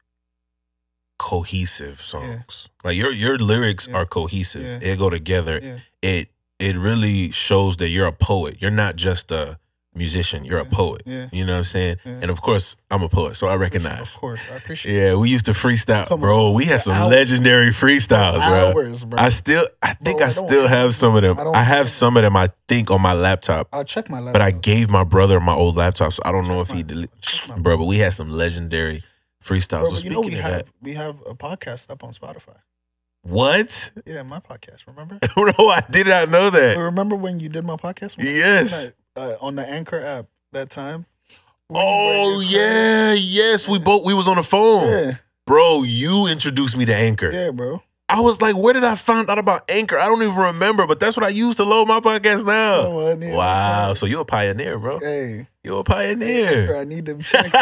cohesive songs. Yeah. Like your your lyrics yeah. are cohesive; yeah. they go together. Yeah. It it really shows that you're a poet. You're not just a musician; you're yeah. a poet. Yeah. You know what I'm saying? Yeah. And of course, I'm a poet, so I recognize. Of course, I appreciate. Yeah, we used to freestyle, Come bro. On. We had some hours. legendary freestyles, bro. Hours, bro. I still, I think bro, I, I still have some of them. I, I have some of them. I think on my laptop. I'll check my laptop. But I gave my brother my old laptop, so I don't I'll know if my, he deleted. Bro, but we had some legendary freestyles. Bro, so you know we have that, we have a podcast up on Spotify. What? Yeah, my podcast. Remember? No, I did not know that. But remember when you did my podcast? When yes. I, Uh, on the Anchor app that time. Oh yeah, yes. We both we was on the phone. Yeah. Bro, you introduced me to Anchor. Yeah, bro. I was like, where did I find out about Anchor? I don't even remember, but that's what I use to load my podcast now. Oh, well, yeah, wow. So you're a pioneer, bro. Hey. You're a pioneer. Hey, Anchor, I need them checks.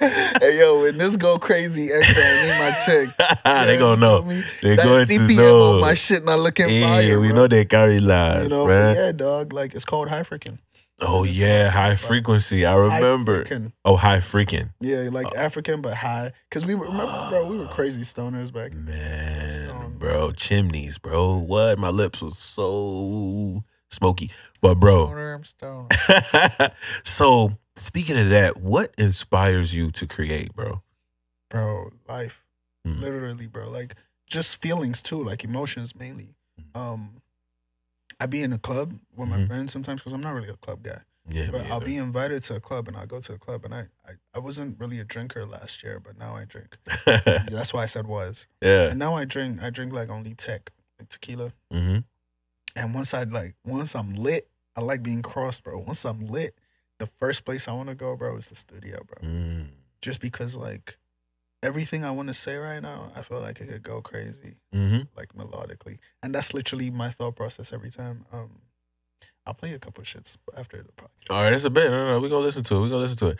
Hey yo, when this go crazy, Anchor, I need my check. Yeah, they gonna know. know they that going C P M to know. on my shit not looking yeah, fire. Yeah, we bro. know they carry lies, you know, man. Yeah, dog. Like, it's called High Freaking. Oh it's yeah, High like, Frequency. I remember. High oh, High Freaking. Yeah, like oh. African, but high. Cause we were, remember, oh. bro, we were crazy stoners back then. Man, Stone. bro, chimneys, bro. What? My lips was so smoky, but bro. Stoner, I'm stoner. So. Speaking of that, what inspires you to create, bro? Bro, life. Mm. Literally, bro. Like, just feelings, too. Like, emotions, mainly. Um, I be in a club with my mm. friends sometimes because I'm not really a club guy. Yeah, but I'll be invited to a club, and I'll go to a club. And I, I, I wasn't really a drinker last year, but now I drink. That's why I said was. Yeah. And now I drink, I drink, like, only tech, like tequila. Mm-hmm. And once I, like, once I'm lit, I like being crossed, bro. Once I'm lit, the first place I want to go, bro, is the studio, bro. Mm. Just because, like, everything I want to say right now, I feel like it could go crazy, mm-hmm. like, melodically. And that's literally my thought process every time. Um, I'll play a couple of shits after the podcast. All right, that's a bit. No, no, no. We're going to listen to it. We're going to listen to it.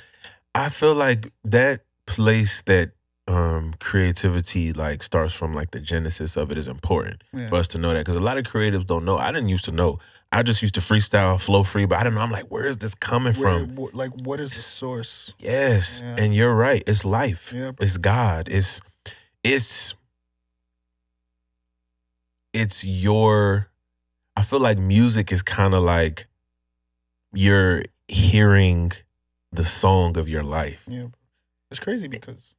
I feel like that place that um, creativity, like, starts from, like, the genesis of it is important yeah. for us to know that. Because a lot of creatives don't know. I didn't used to know. I just used to freestyle, flow free, but I don't know. I'm like, where is this coming where, from? Like, what is the source? Yes, yeah. and you're right. It's life. Yeah, it's God. It's it's it's your. I feel like music is kind of like you're hearing the song of your life. Yeah, it's crazy because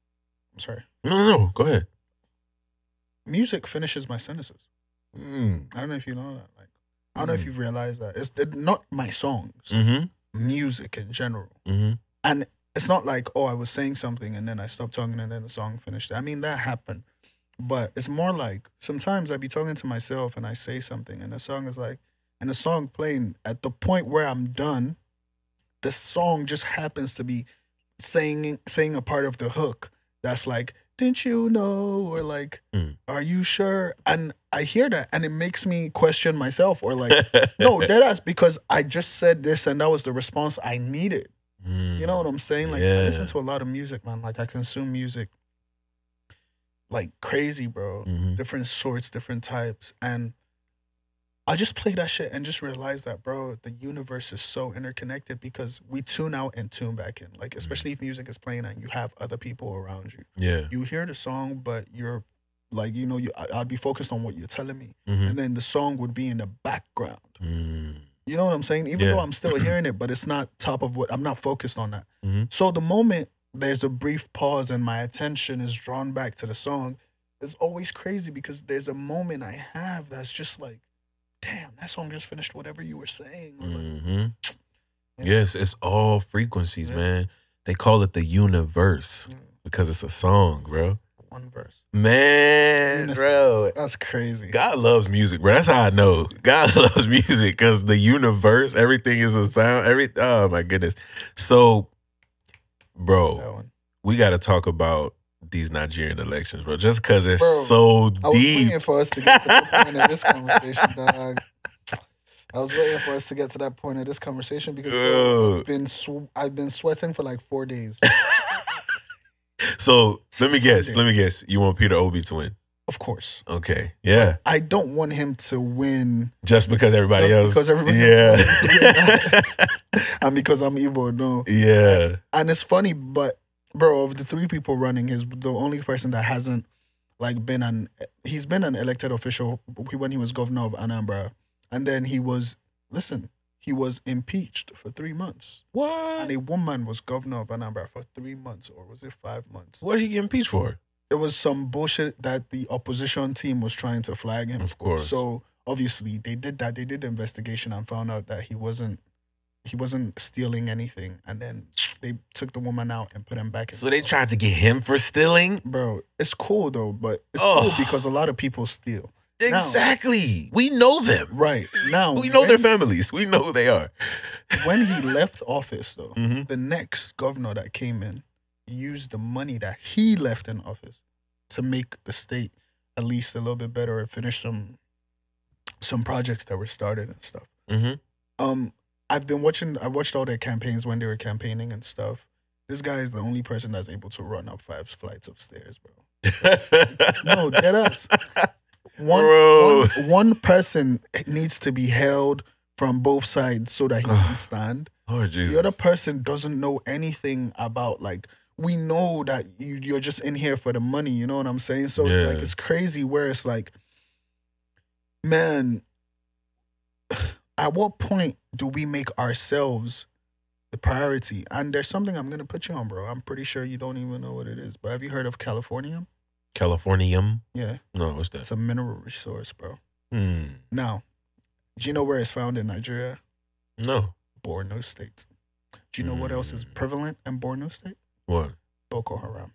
I'm sorry. No, no, no. Go ahead. Music finishes my sentences. Mm. I don't know if you know that. Like, I don't know if you've realized that. It's not my songs, mm-hmm. music in general. Mm-hmm. And it's not like, oh, I was saying something and then I stopped talking and then the song finished. I mean, that happened. But it's more like sometimes I be talking to myself and I say something and the song is like, and the song playing at the point where I'm done, the song just happens to be saying, saying a part of the hook that's like, didn't you know? Or like, mm. are you sure? And I hear that and it makes me question myself or like, no, that's because I just said this and that was the response I needed. Mm. You know what I'm saying? Like, yeah. I listen to a lot of music, man. Like, I consume music like crazy, bro. Mm-hmm. Different sorts, different types. And I just play that shit and just realize that, bro, the universe is so interconnected because we tune out and tune back in. Like, especially if music is playing and you have other people around you. Yeah. You hear the song, but you're like, you know, you, I, I'd be focused on what you're telling me. Mm-hmm. And then the song would be in the background. Mm. You know what I'm saying? Even yeah. though I'm still hearing it, but it's not top of what, I'm not focused on that. Mm-hmm. So the moment there's a brief pause and my attention is drawn back to the song, it's always crazy because there's a moment I have that's just like, damn, that song just finished whatever you were saying. Like, mm-hmm. yeah. Yes, it's all frequencies, yeah. man. They call it the universe mm. because it's a song, bro. One verse. Man, unison. Bro. That's crazy. God loves music, bro. That's how I know. God loves music because the universe, everything is a sound. Every Oh, my goodness. So, bro, we got to talk about these Nigerian elections, bro, just because it's bro, so deep. I was waiting for us to get to that point of this conversation, dog. I was waiting for us to get to that point of this conversation because bro, I've, been sw I've been sweating for like four days. so let me guess, days. let me guess. You want Peter Obi to win? Of course. Okay, yeah. But I don't want him to win just because everybody just else. Because everybody yeah. else wants him to win. And because I'm Igbo, no. Yeah. And, and it's funny, but bro, of the three people running, he's the only person that hasn't like been an he's been an elected official when he was governor of Anambra, and then he was listen he was impeached for three months. What? And a woman was governor of Anambra for three months, or was it five months? What did he get impeached for? It was some bullshit that the opposition team was trying to flag him. Of course. So obviously they did that. They did the investigation and found out that he wasn't. He wasn't stealing anything, and then they took the woman out and put him back in. So they tried to get him for stealing? Bro, it's cool, though, but it's oh. cool because a lot of people steal. Exactly. Now, we know them. Right. Now we know when, their families. We know who they are. When he left office, though, mm-hmm. the next governor that came in used the money that he left in office to make the state at least a little bit better or finish some, some projects that were started and stuff. Mm-hmm. Um... I've been watching, I watched all their campaigns when they were campaigning and stuff. This guy is the only person that's able to run up five flights of stairs, bro. No, dead ass. One, bro. one one person needs to be held from both sides so that he can stand. Oh, Jesus. The other person doesn't know anything about, like, we know that you, you're just in here for the money, you know what I'm saying? So yeah. it's like, it's crazy where it's like, man, at what point do we make ourselves the priority? And there's something I'm going to put you on, bro. I'm pretty sure you don't even know what it is. But have you heard of Californium? Californium? Yeah. No, what's that? It's a mineral resource, bro. Hmm. Now, do you know where it's found in Nigeria? No. Borno State. Do you know mm. what else is prevalent in Borno State? What? Boko Haram.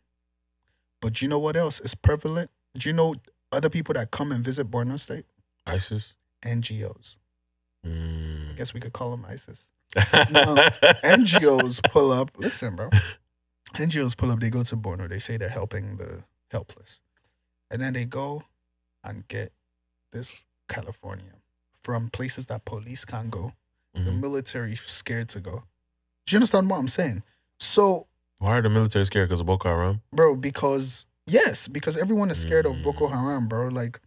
But do you know what else is prevalent? Do you know other people that come and visit Borno State? ISIS? N G Os. Mm. I guess we could call them ISIS. Now, N G Os pull up. Listen, bro. N G Os pull up. They go to Borno. They say they're helping the helpless. And then they go and get this Californium from places that police can't go. Mm-hmm. The military scared to go. Do you understand what I'm saying? So why are the military scared? Because of Boko Haram? Bro, because, yes, because everyone is scared mm. of Boko Haram, bro. Like,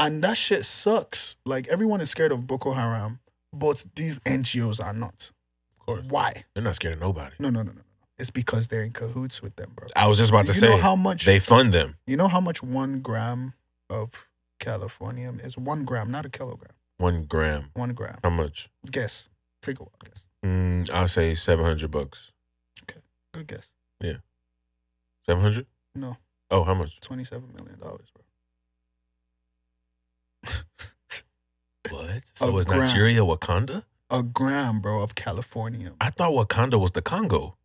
and that shit sucks. Like, everyone is scared of Boko Haram, but these N G Os are not. Of course. Why? They're not scared of nobody. No, no, no, no. It's because they're in cahoots with them, bro. I was just about to you say, know how much, they fund them. You know how much one gram of Californium is? One gram, not a kilogram. One gram. One gram. How much? Guess. Take a while, guess. Mm, I'll say seven hundred bucks. Okay. Good guess. Yeah. seven hundred? No. Oh, how much? twenty-seven million dollars, bro. What? So was Nigeria Wakanda? A gram, bro, of Californium. I thought Wakanda was the Congo.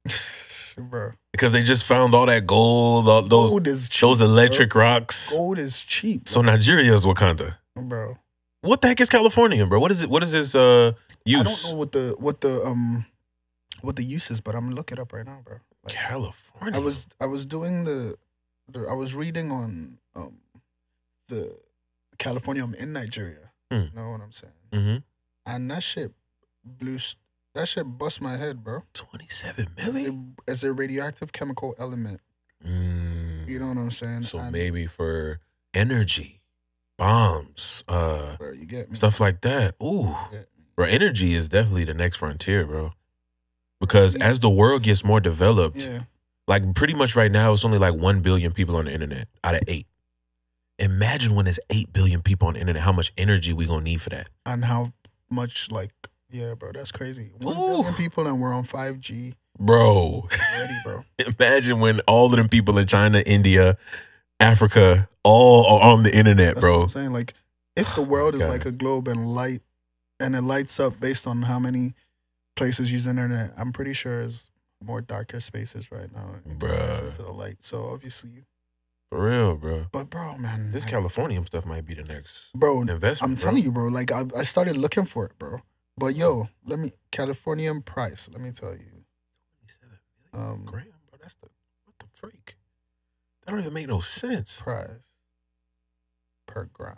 Bro. Because they just found all that gold, all those, gold is cheap, those electric bro. rocks. Gold is cheap. Bro. So Nigeria is Wakanda. Bro. What the heck is Californium, bro? What is it? What is his uh use? I don't know what the what the um what the use is, but I'm gonna look it up right now, bro. Like, California. I was I was doing the, the I was reading on um the Californium in Nigeria. Mm. You know what I'm saying? Mm-hmm. And that shit blew. That shit bust my head, bro. twenty-seven million It's a, a radioactive chemical element. Mm. You know what I'm saying? So and maybe for energy, bombs, uh, bro, you get me. Stuff like that. Ooh, bro, energy is definitely the next frontier, bro. Because as the world gets more developed, yeah. like pretty much right now, it's only like one billion people on the internet out of eight. Imagine when there's eight billion people on the internet, how much energy we gonna need for that. And how much, like, yeah, bro, that's crazy. one billion people and we're on five G. Bro. Already, bro. Imagine when all of them people in China, India, Africa, all are on the internet, that's bro. What I'm saying, like, if the world oh, is God. like a globe and light, and it lights up based on how many places use internet, I'm pretty sure it's more darker spaces right now in comparison to the light. So obviously, for real, bro. But bro, man, this like, Californium stuff might be the next bro investment. I'm telling bro. you, bro. Like I, I started looking for it, bro. But yo, let me Californium price. Let me tell you, um, Graham, bro. That's the what the freak. That don't even make no sense. Price per gram.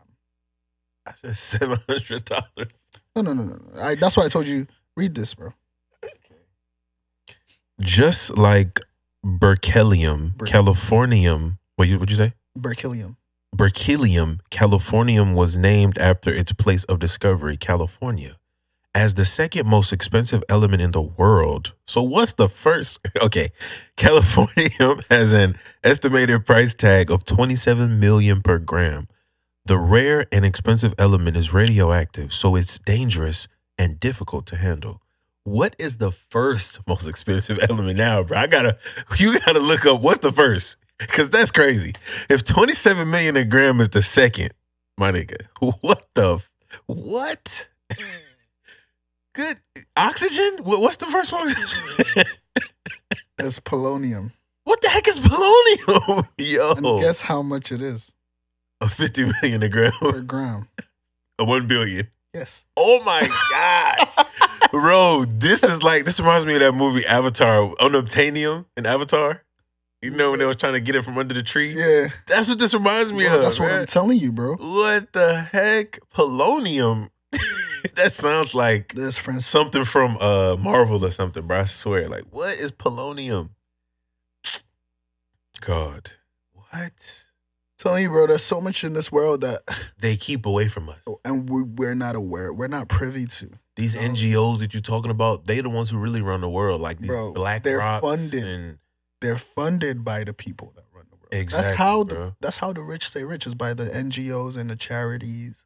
I said seven hundred dollars. No, no, no, no. I, that's why I told you. Read this, bro. Just like Berkelium, Ber- Californium. What you? What'd you say? Berkelium. Berkelium, Californium was named after its place of discovery, California, as the second most expensive element in the world. So what's the first? Okay, Californium has an estimated price tag of twenty-seven million per gram. The rare and expensive element is radioactive, so it's dangerous and difficult to handle. What is the first most expensive element now, bro? I gotta, you gotta look up what's the first, because that's crazy. If twenty-seven million a gram is the second, my nigga, what the, what? Good, oxygen? What's the first one? It's polonium. What the heck is polonium? Yo. And guess how much it is? A fifty million a gram. Per gram. A one billion. Yes. Oh my gosh. Bro, this is like, this reminds me of that movie Avatar, Unobtainium in Avatar. You know, when they was trying to get it from under the tree? Yeah. That's what this reminds me bro, of. That's man. what I'm telling you, bro. What the heck? Polonium. That sounds like this something from uh, Marvel or something, bro. I swear. Like, what is polonium? God. What? Telling you, bro, there's so much in this world that they keep away from us. And we're not aware. We're not privy to. These um, N G Os that you're talking about, they're the ones who really run the world. Like these bro, black they're rocks funded. And... They're funded by the people that run the world. Exactly, that's how bro. the That's how the rich stay rich, is by the N G Os and the charities.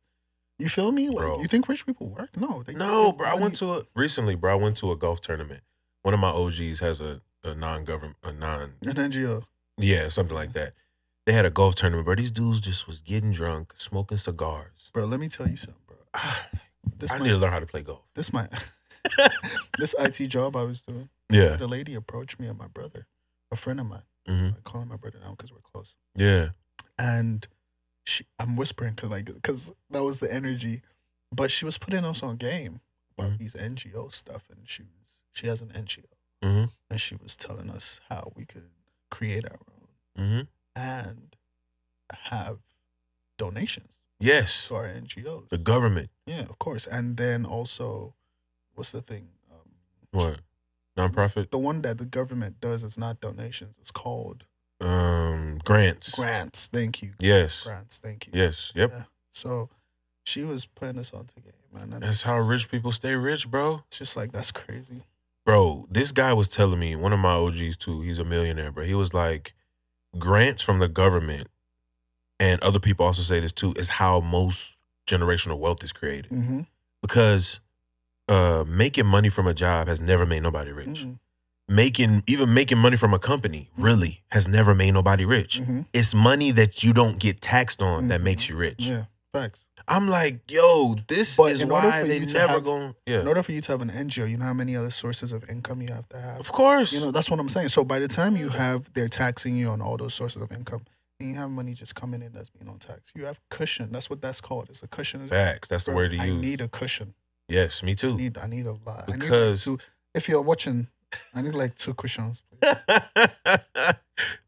You feel me? Like, bro. You think rich people work? No. They no, bro. Money. I went to a... Recently, bro, I went to a golf tournament. One of my O Gs has a, a non-government... a non... An N G O. Yeah, something like that. They had a golf tournament, bro. These dudes just was getting drunk, smoking cigars. Bro, let me tell you something, bro. This I might, need to learn how to play golf. This my this I T job I was doing. Yeah. The lady approached me and my brother, a friend of mine. Mm-hmm. I call him my brother now because we're close. Yeah. And she, I'm whispering because like, because that was the energy, but she was putting us on game about mm-hmm. these N G O stuff, and she was, she has an N G O, mm-hmm. and she was telling us how we could create our own. Mm-hmm. And have donations. Yes. To our N G Os. The government. Yeah, of course. And then also, what's the thing? Um, what? Nonprofit? The one that the government does is not donations. It's called... Um, grants. Grants. Thank you. Yes. Grants. Thank you. Yes. Yep. Yeah. So, she was putting us on to game, man. That that's how rich people stay rich, bro. It's just like, that's crazy. Bro, this guy was telling me, one of my O Gs too, he's a millionaire, bro. He was like... Grants from the government, and other people also say this too, is how most generational wealth is created. Mm-hmm. Because uh, making money from a job has never made nobody rich. Mm-hmm. Making even making money from a company really has never made nobody rich. Mm-hmm. It's money that you don't get taxed on mm-hmm. that makes you rich. Yeah, facts. I'm like, yo, this but is why they never going. Yeah. In order for you to have an N G O, you know how many other sources of income you have to have? Of course. You know, that's what I'm saying. So by the time you have, they're taxing you on all those sources of income, and you have money just coming in that's being on tax. You have cushion. That's what that's called. It's a cushion. Facts. That's the word to use. I need a cushion. Yes, me too. I need, I need a lot. Because I need to, if you're watching I need like two questions.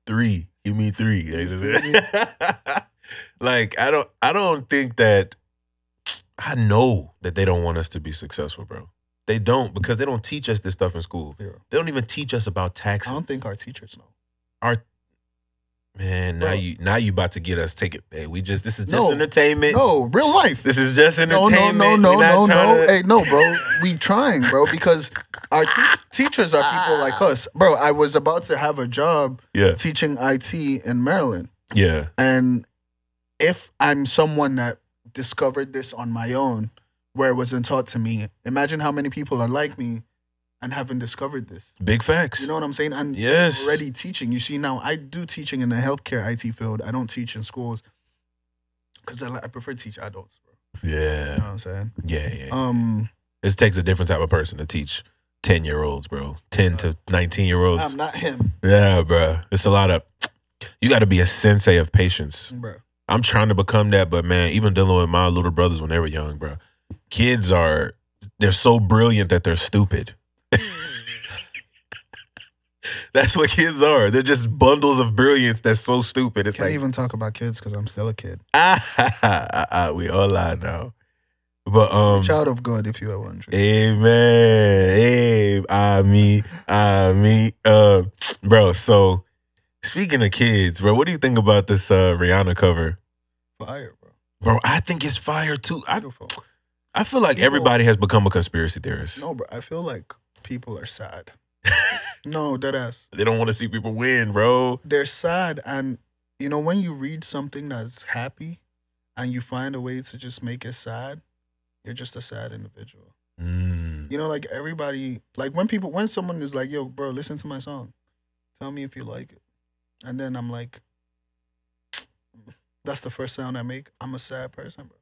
Three. Give me three. Like, I don't I don't think that I know that they don't want us to be successful, bro. They don't, because they don't teach us this stuff in school. Yeah. They don't even teach us about taxes. I don't think our teachers know. Our man, now bro. you now you about to get us take it. Hey, we just this is just no, entertainment. No, real life. This is just entertainment. No, no, no, no, no. To... Hey, no, bro. We trying, bro, because our te teachers are people like us. Bro, I was about to have a job yeah. teaching I T in Maryland. Yeah. And if I'm someone that discovered this on my own, where it wasn't taught to me, imagine how many people are like me and haven't discovered this. Big facts. You know what I'm saying? And yes. already teaching. You see, now I do teaching in the healthcare I T field. I don't teach in schools because I, I prefer to teach adults, bro. Yeah. You know what I'm saying? Yeah, yeah. Um, it takes a different type of person to teach ten-year-olds, bro. ten to nineteen-year-olds. I'm not him. Yeah, bro. It's a lot of... You got to be a sensei of patience. Bro. I'm trying to become that, but, man, even dealing with my little brothers when they were young, bro, kids are, they're so brilliant that they're stupid. That's what kids are. They're just bundles of brilliance that's so stupid. It's Can't like, even talk about kids because I'm still a kid. We all lie now. But, um, child of God, if you are wondering. Amen. Hey, I mean, I mean, uh, bro, so speaking of kids, bro, what do you think about this uh, Rihanna cover? Fire, bro. Bro, I think it's fire too. Beautiful. I, I feel like people, everybody has become a conspiracy theorist. No, bro. I feel like people are sad. No, deadass. They don't want to see people win, bro. They're sad. And, you know, when you read something that's happy and you find a way to just make it sad, you're just a sad individual. Mm. You know, like everybody, like when people, when someone is like, yo, bro, listen to my song. Tell me if you like it. And then I'm like, that's the first sound I make. I'm a sad person, bro.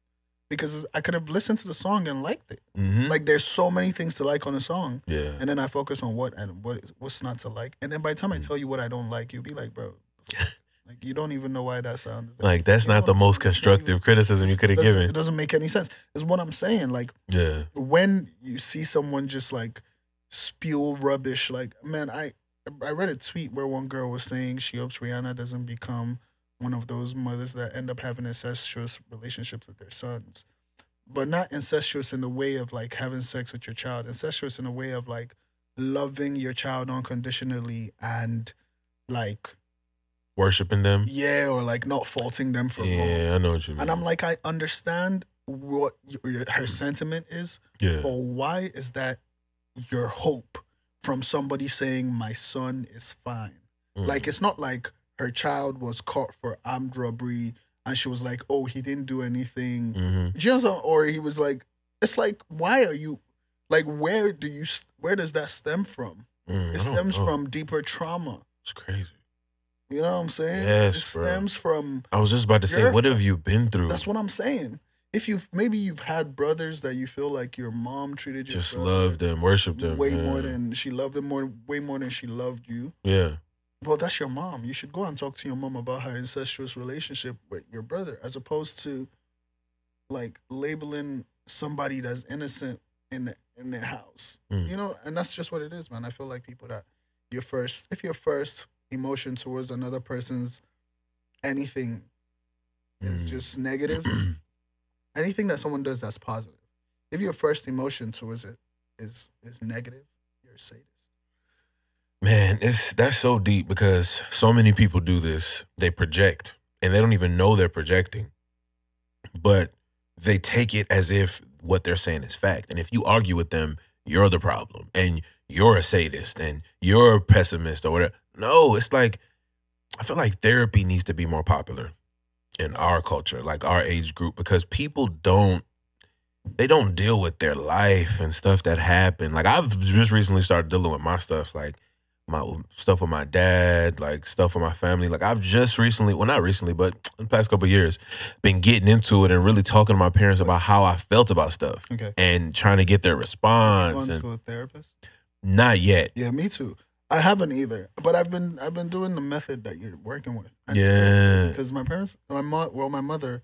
Because I could have listened to the song and liked it. Mm-hmm. Like, there's so many things to like on a song. Yeah. And then I focus on what and what is, what's not to like. And then by the time mm-hmm. I tell you what I don't like, you'll be like, bro, like you don't even know why that sound is like, like that's not the most constructive even, criticism you could have given. It doesn't make any sense. Is what I'm saying. Like, yeah. When you see someone just like spew rubbish, like, man, I I read a tweet where one girl was saying she hopes Rihanna doesn't become one of those mothers that end up having incestuous relationships with their sons. But not incestuous in the way of, like, having sex with your child. Incestuous in the way of, like, loving your child unconditionally and, like... Worshipping them? Yeah, or, like, not faulting them for yeah, wrong. Yeah, I know what you mean. And I'm like, I understand what your, her sentiment is, yeah. but why is that your hope from somebody saying, my son is fine? Mm. Like, it's not like... Her child was caught for armed robbery, and she was like, "Oh, he didn't do anything." Mm-hmm. Do you know, or he was like, "It's like, why are you, like, where do you, where does that stem from? Mm, it stems from deeper trauma." It's crazy. You know what I'm saying? Yes, it stems bro. from. I was just about to your, say, what have you been through? That's what I'm saying. If you've maybe you've had brothers that you feel like your mom treated you just loved them, worshiped them way man. more than she loved them more, way more than she loved you. Yeah. Well, that's your mom. You should go and talk to your mom about her incestuous relationship with your brother, as opposed to, like, labeling somebody that's innocent in the, in their house. Mm. You know, and that's just what it is, man. I feel like people that your first, if your first emotion towards another person's anything mm. is just negative, anything that someone does that's positive. If your first emotion towards it is is negative, you're a sadist. Man, it's that's so deep because so many people do this. They project, and they don't even know they're projecting. But they take it as if what they're saying is fact. And if you argue with them, you're the problem, and you're a sadist, and you're a pessimist, or whatever. No, it's like, I feel like therapy needs to be more popular in our culture, like our age group, because people don't, they don't deal with their life and stuff that happened. Like, I've just recently started dealing with my stuff, like, my stuff with my dad, like stuff with my family. Like I've just recently, well not recently, but in the past couple of years, been getting into it and really talking to my parents about how I felt about stuff okay. and trying to get their response. Have you gone and, to a therapist? Not yet. Yeah, me too. I haven't either, but I've been I've been doing the method that you're working with. Actually. Yeah, because my parents, my mom, well my mother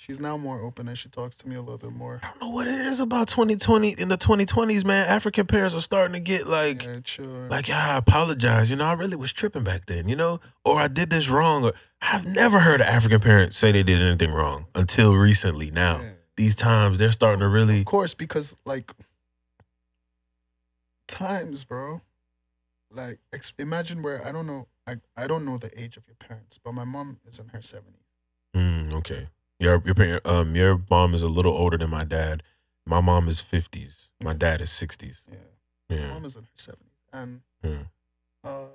She's now more open and she talks to me a little bit more. I don't know what it is about twenty twenty. In the twenty twenties, man, African parents are starting to get like, yeah, sure. like, yeah, I apologize. You know, I really was tripping back then, you know, or I did this wrong. Or I've never heard an African parent say they did anything wrong until recently. Now, yeah. These times, they're starting to really. Of course, because like times, bro. Like, ex imagine where, I don't know, I, I don't know the age of your parents, but my mom is in her seventies. Mm, okay. Your, your, um, your mom is a little older than my dad. My mom is fifties. My dad is sixties. Yeah. yeah. My mom is in her seventies. And yeah. uh,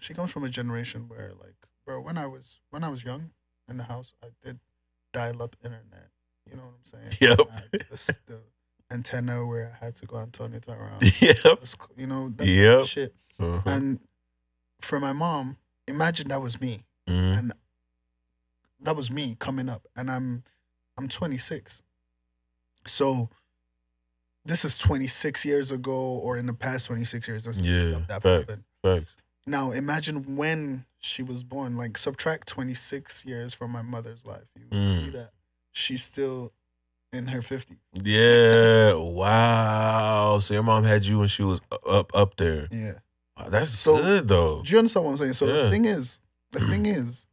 she comes from a generation where, like, bro, when I was when I was young in the house, I did dial-up internet. You know what I'm saying? Yep. I, the, the antenna where I had to go and turn it around. Yep. You know, that yep. kind of shit. Uh-huh. And for my mom, imagine that was me, mm-hmm. and that was me coming up, and I'm, I'm twenty-six, so this is twenty-six years ago, or in the past twenty-six years, that's yeah, stuff that fact, happened. Fact. Now imagine when she was born, like subtract twenty-six years from my mother's life, you would mm. see that she's still in her fifties. Yeah, wow. So your mom had you when she was up up there. Yeah. Wow, that's so good, though. Do you understand what I'm saying? So yeah. the thing is, the thing is,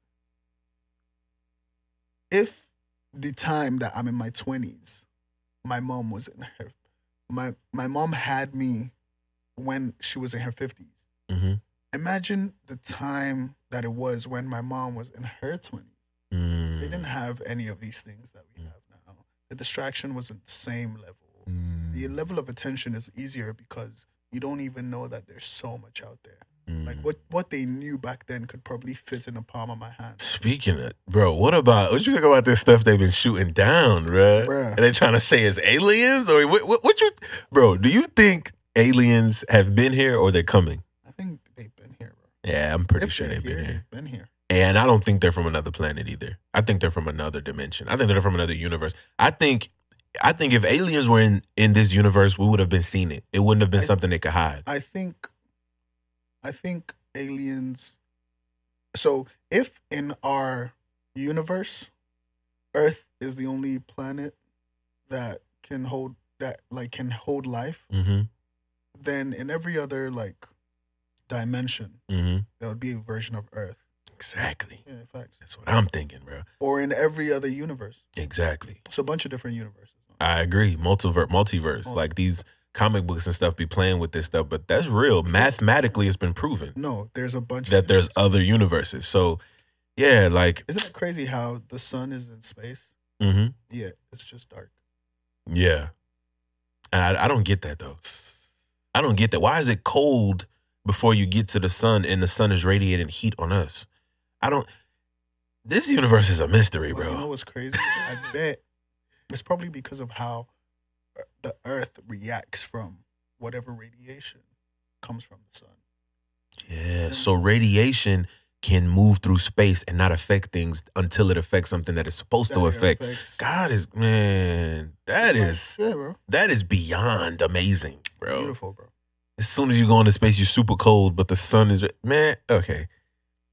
if the time that I'm in my twenties, my mom was in her, my my mom had me when she was in her fifties. Mm-hmm. Imagine the time that it was when my mom was in her twenties. Mm. They didn't have any of these things that we have now. The distraction wasn't the same level. Mm. The level of attention is easier because you don't even know that there's so much out there. Mm. Like, what, what they knew back then could probably fit in the palm of my hand. Speaking of, bro, what about, what you think about this stuff they've been shooting down, bro? Bruh. Are they trying to say it's aliens? Or what, what, what you, bro, do you think aliens have been here or they're coming? I think they've been here, bro. Yeah, I'm pretty if sure they've here, been here. They've been here. And I don't think they're from another planet either. I think they're from another dimension. I think they're from another universe. I think... I think if aliens were in, in this universe, we would have been seeing it. It wouldn't have been I, something they could hide. I think, I think aliens. So if in our universe, Earth is the only planet that can hold that like can hold life, mm-hmm. then in every other like dimension, mm-hmm. there would be a version of Earth. Exactly. Yeah, facts. That's what I'm thinking, bro. Or in every other universe. Exactly. It's a bunch of different universes. I agree. Multiver multiverse. Oh. Like these comic books and stuff be playing with this stuff, but that's real. Mathematically, it's been proven. No, there's a bunch that of there's other universes. So, yeah, like. Isn't it crazy how the sun is in space? Mm-hmm. Yeah, it's just dark. Yeah. And I, I don't get that, though. I don't get that. Why is it cold before you get to the sun and the sun is radiating heat on us? I don't. This universe is a mystery, bro. Well, you know what's crazy? I bet it's probably because of how the Earth reacts from whatever radiation comes from the sun. Yeah. So radiation can move through space and not affect things until it affects something that it's supposed that to affect. Affects. God is man. That it's is nice. Yeah, bro. That is beyond amazing, bro. Beautiful, bro. As soon as you go into space, you're super cold, but the sun is man. Okay,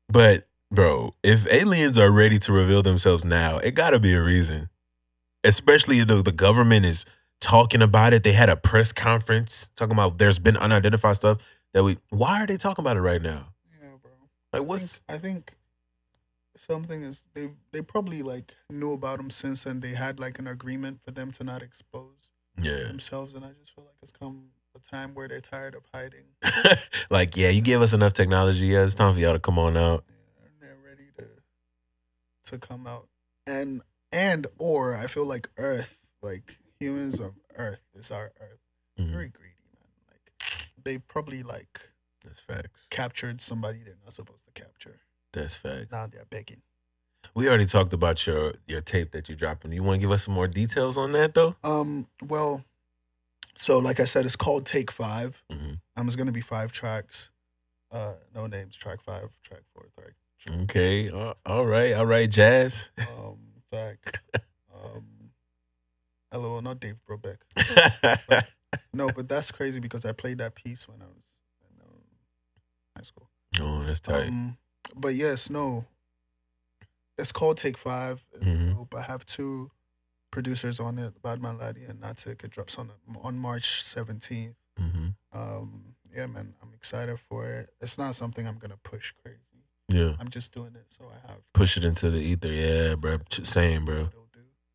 but. Bro, if aliens are ready to reveal themselves now, it got to be a reason. Especially though the government is talking about it. They had a press conference talking about there's been unidentified stuff that we... Why are they talking about it right now? Yeah, bro. Like, I what's... Think, I think something is... They they probably, like, knew about them since and they had, like, an agreement for them to not expose yeah. themselves. And I just feel like it's come... time where they're tired of hiding. Like, yeah, you give us enough technology. Yeah, it's time for y'all to come on out. Yeah, and they're ready to to come out. And and or I feel like Earth, like humans of Earth, it's our Earth. Mm-hmm. Very greedy, man. Like they probably like that's facts. Captured somebody they're not supposed to capture. That's facts. Now they're begging. We already talked about your your tape that you're dropping. You want to give us some more details on that though? Um, well. So, like I said, it's called Take Five. Mm-hmm. Um, it's going to be five tracks. Uh, no names, track five, track four, track three. Okay. Uh, all right. All right, Jazz. Um, fact. um, L O L, not Dave Brobeck. But, no, but that's crazy because I played that piece when I was in um, high school. Oh, that's tight. Um, but yes, no. It's called Take Five. It's mm-hmm. dope. I have two producers on it, Badman Ladi and Natick. It drops on on March seventeenth. Mm-hmm. Um, yeah, man, I'm excited for it. It's not something I'm gonna push crazy. Yeah, I'm just doing it so I have push it into the ether. Yeah, bro. Same, bro.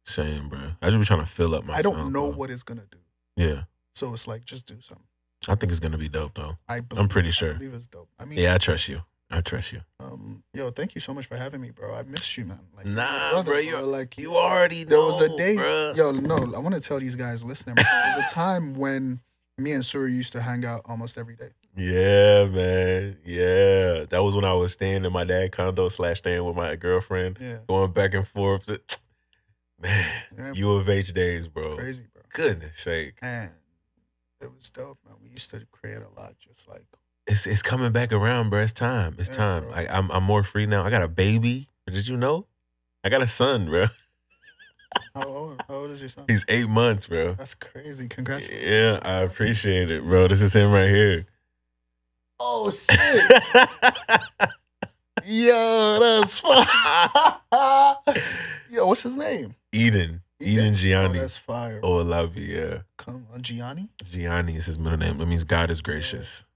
Same, bro. I just be trying to fill up my. I don't sound, know bro. what it's gonna do. Yeah. So it's like just do something. I think it's gonna be dope though. I believe, I'm pretty sure. I believe it's dope. I mean, yeah, I trust you. I trust you. Um, yo, thank you so much for having me, bro. I missed you, man. Like, nah, brother, bro. You're, bro. Like you already there know. There was a day, bro. Yo, no, I want to tell these guys listening. Bro, there was a time when me and Sũru used to hang out almost every day. Yeah, man. Yeah, that was when I was staying in my dad's condo slash staying with my girlfriend. Yeah, going back and forth. Man, yeah, U of H days, bro. Crazy, bro. Goodness sake. Man, it was dope, man. We used to create a lot, just like. It's it's coming back around, bro. It's time. It's yeah, time. I, I'm I'm more free now. I got a baby. Did you know? I got a son, bro. How old? How old is your son? He's eight months, bro. That's crazy. Congratulations. Yeah, I appreciate it, bro. This is him right here. Oh shit! Yo, that's fire. Yo, what's his name? Eden. Eden Gianni. Oh, that's fire. Bro. Oh, I love you. Yeah. Come on, Gianni. Gianni is his middle name. It means God is gracious. Yeah.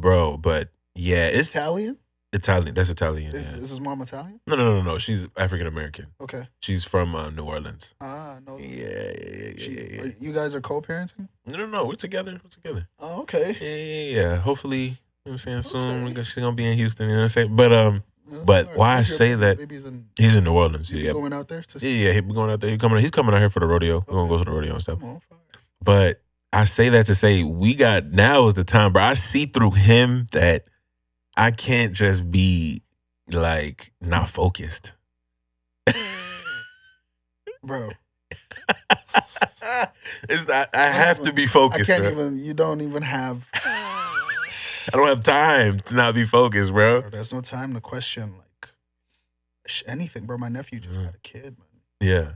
Bro, but yeah, it's Italian. Italian, that's Italian. Is, yeah. is his mom Italian? No, no, no, no, no. She's African American. Okay, she's from uh, New Orleans. Ah, no. Yeah, yeah, yeah, she, yeah, yeah. You guys are co-parenting? No, no, no. We're together. We're together. Oh, okay. Yeah, yeah, yeah. Hopefully, you know what I'm saying, soon okay. she's gonna be in Houston. You know what I'm saying? But um, no, but sorry. why I say that? He's in, he's in New Orleans. Yeah, going out there. To yeah, yeah. He going out there. He coming. He's coming out here for the rodeo. Okay. We're gonna go to the rodeo and stuff. Come on, but. I say that to say we got now is the time, bro. I see through him that I can't just be like not focused, bro. It's not. I, I have even, to be focused. I can't bro. even. You don't even have. I don't have time to not be focused, bro. bro there's no time to question like anything, bro. My nephew just mm. had a kid, man. Yeah,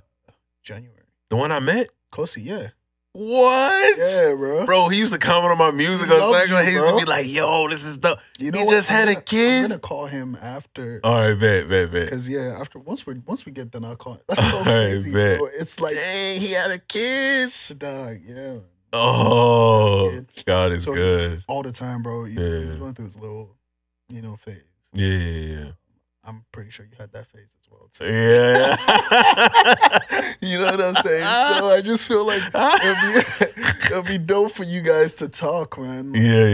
January. The one I met, Kosi, yeah. What? Yeah, bro. Bro, he used to comment on my music. He, on you, he used to be like, yo, this is dope. You know he what? just I'm had gonna, a kid. I'm going to call him after. All right, bet, bet, bet. Because, yeah, after once we once we get done, I'll call him. That's so All crazy, right, bro. It's like, dang, he had a kid. Dog, yeah. Oh, God is so good. All the time, bro. You know, yeah. He's going through his little, you know, phase. Yeah, yeah, yeah. I'm pretty sure you had that phase as well, too. Yeah. You know what I'm saying? So I just feel like it'll be, it'll be dope for you guys to talk, man. Like, yeah, yeah,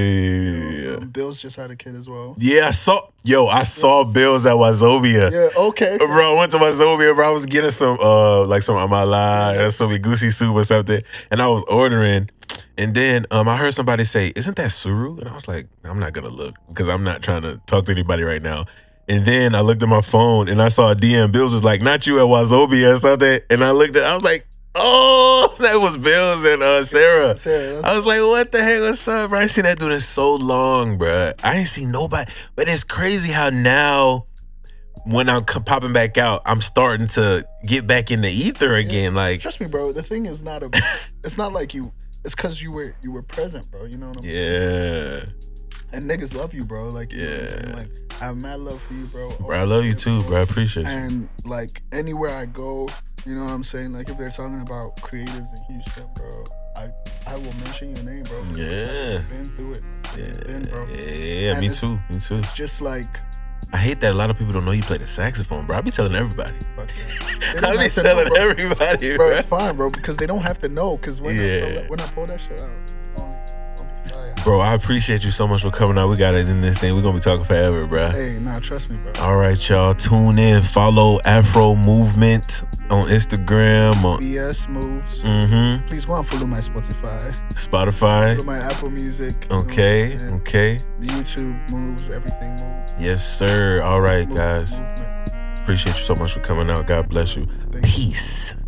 yeah, you know, yeah. Um, Bill's just had a kid as well. Yeah, I saw. Yo, I saw Bill's at Wazobia. Yeah, okay. Bro, I went to Wazobia, bro. I was getting some, uh, like some amala or some goosey soup or something, and I was ordering. And then um, I heard somebody say, isn't that Sũru? And I was like, I'm not going to look because I'm not trying to talk to anybody right now. And then I looked at my phone and I saw a D M. Bills was like, not you at Wazobia or something. And I looked at, I was like, oh, that was Bills and uh, Sarah. Sarah I was like, what the heck, what's up, bro? I ain't seen that dude in so long, bro. I ain't seen nobody. But it's crazy how now when I'm popping back out, I'm starting to get back in the ether again. Yeah. Like, trust me, bro. The thing is not, a, it's not like you, it's because you were you were present, bro. You know what I'm yeah. saying? Yeah. And niggas love you, bro. Like, you yeah. know what I'm saying? Like, I have mad love for you, bro. Bro, I love you too, bro. I appreciate you. And, like, anywhere I go, you know what I'm saying? Like, if they're talking about creatives in Houston, bro, I, I will mention your name, bro. Yeah. I've been through it. Yeah. Been, bro. Yeah, and me too. Me too. It's just like... I hate that a lot of people don't know you play the saxophone, bro. I be telling everybody. I be telling know, bro. everybody, bro. Bro, it's fine, bro, because they don't have to know, because when, yeah. when I pull that shit out... Bro, I appreciate you so much for coming out. We got it in this thing. We're going to be talking forever, bro. Hey, nah, trust me, bro. All right, y'all. Tune in. Follow Afro Movement on Instagram. On B S Moves. Mm-hmm. Please go and follow my Spotify. Spotify. Follow my Apple Music. Okay, you know, okay. YouTube Moves. Everything Moves. Yes, sir. All right, guys. Movement. Appreciate you so much for coming out. God bless you. Thank Peace. You.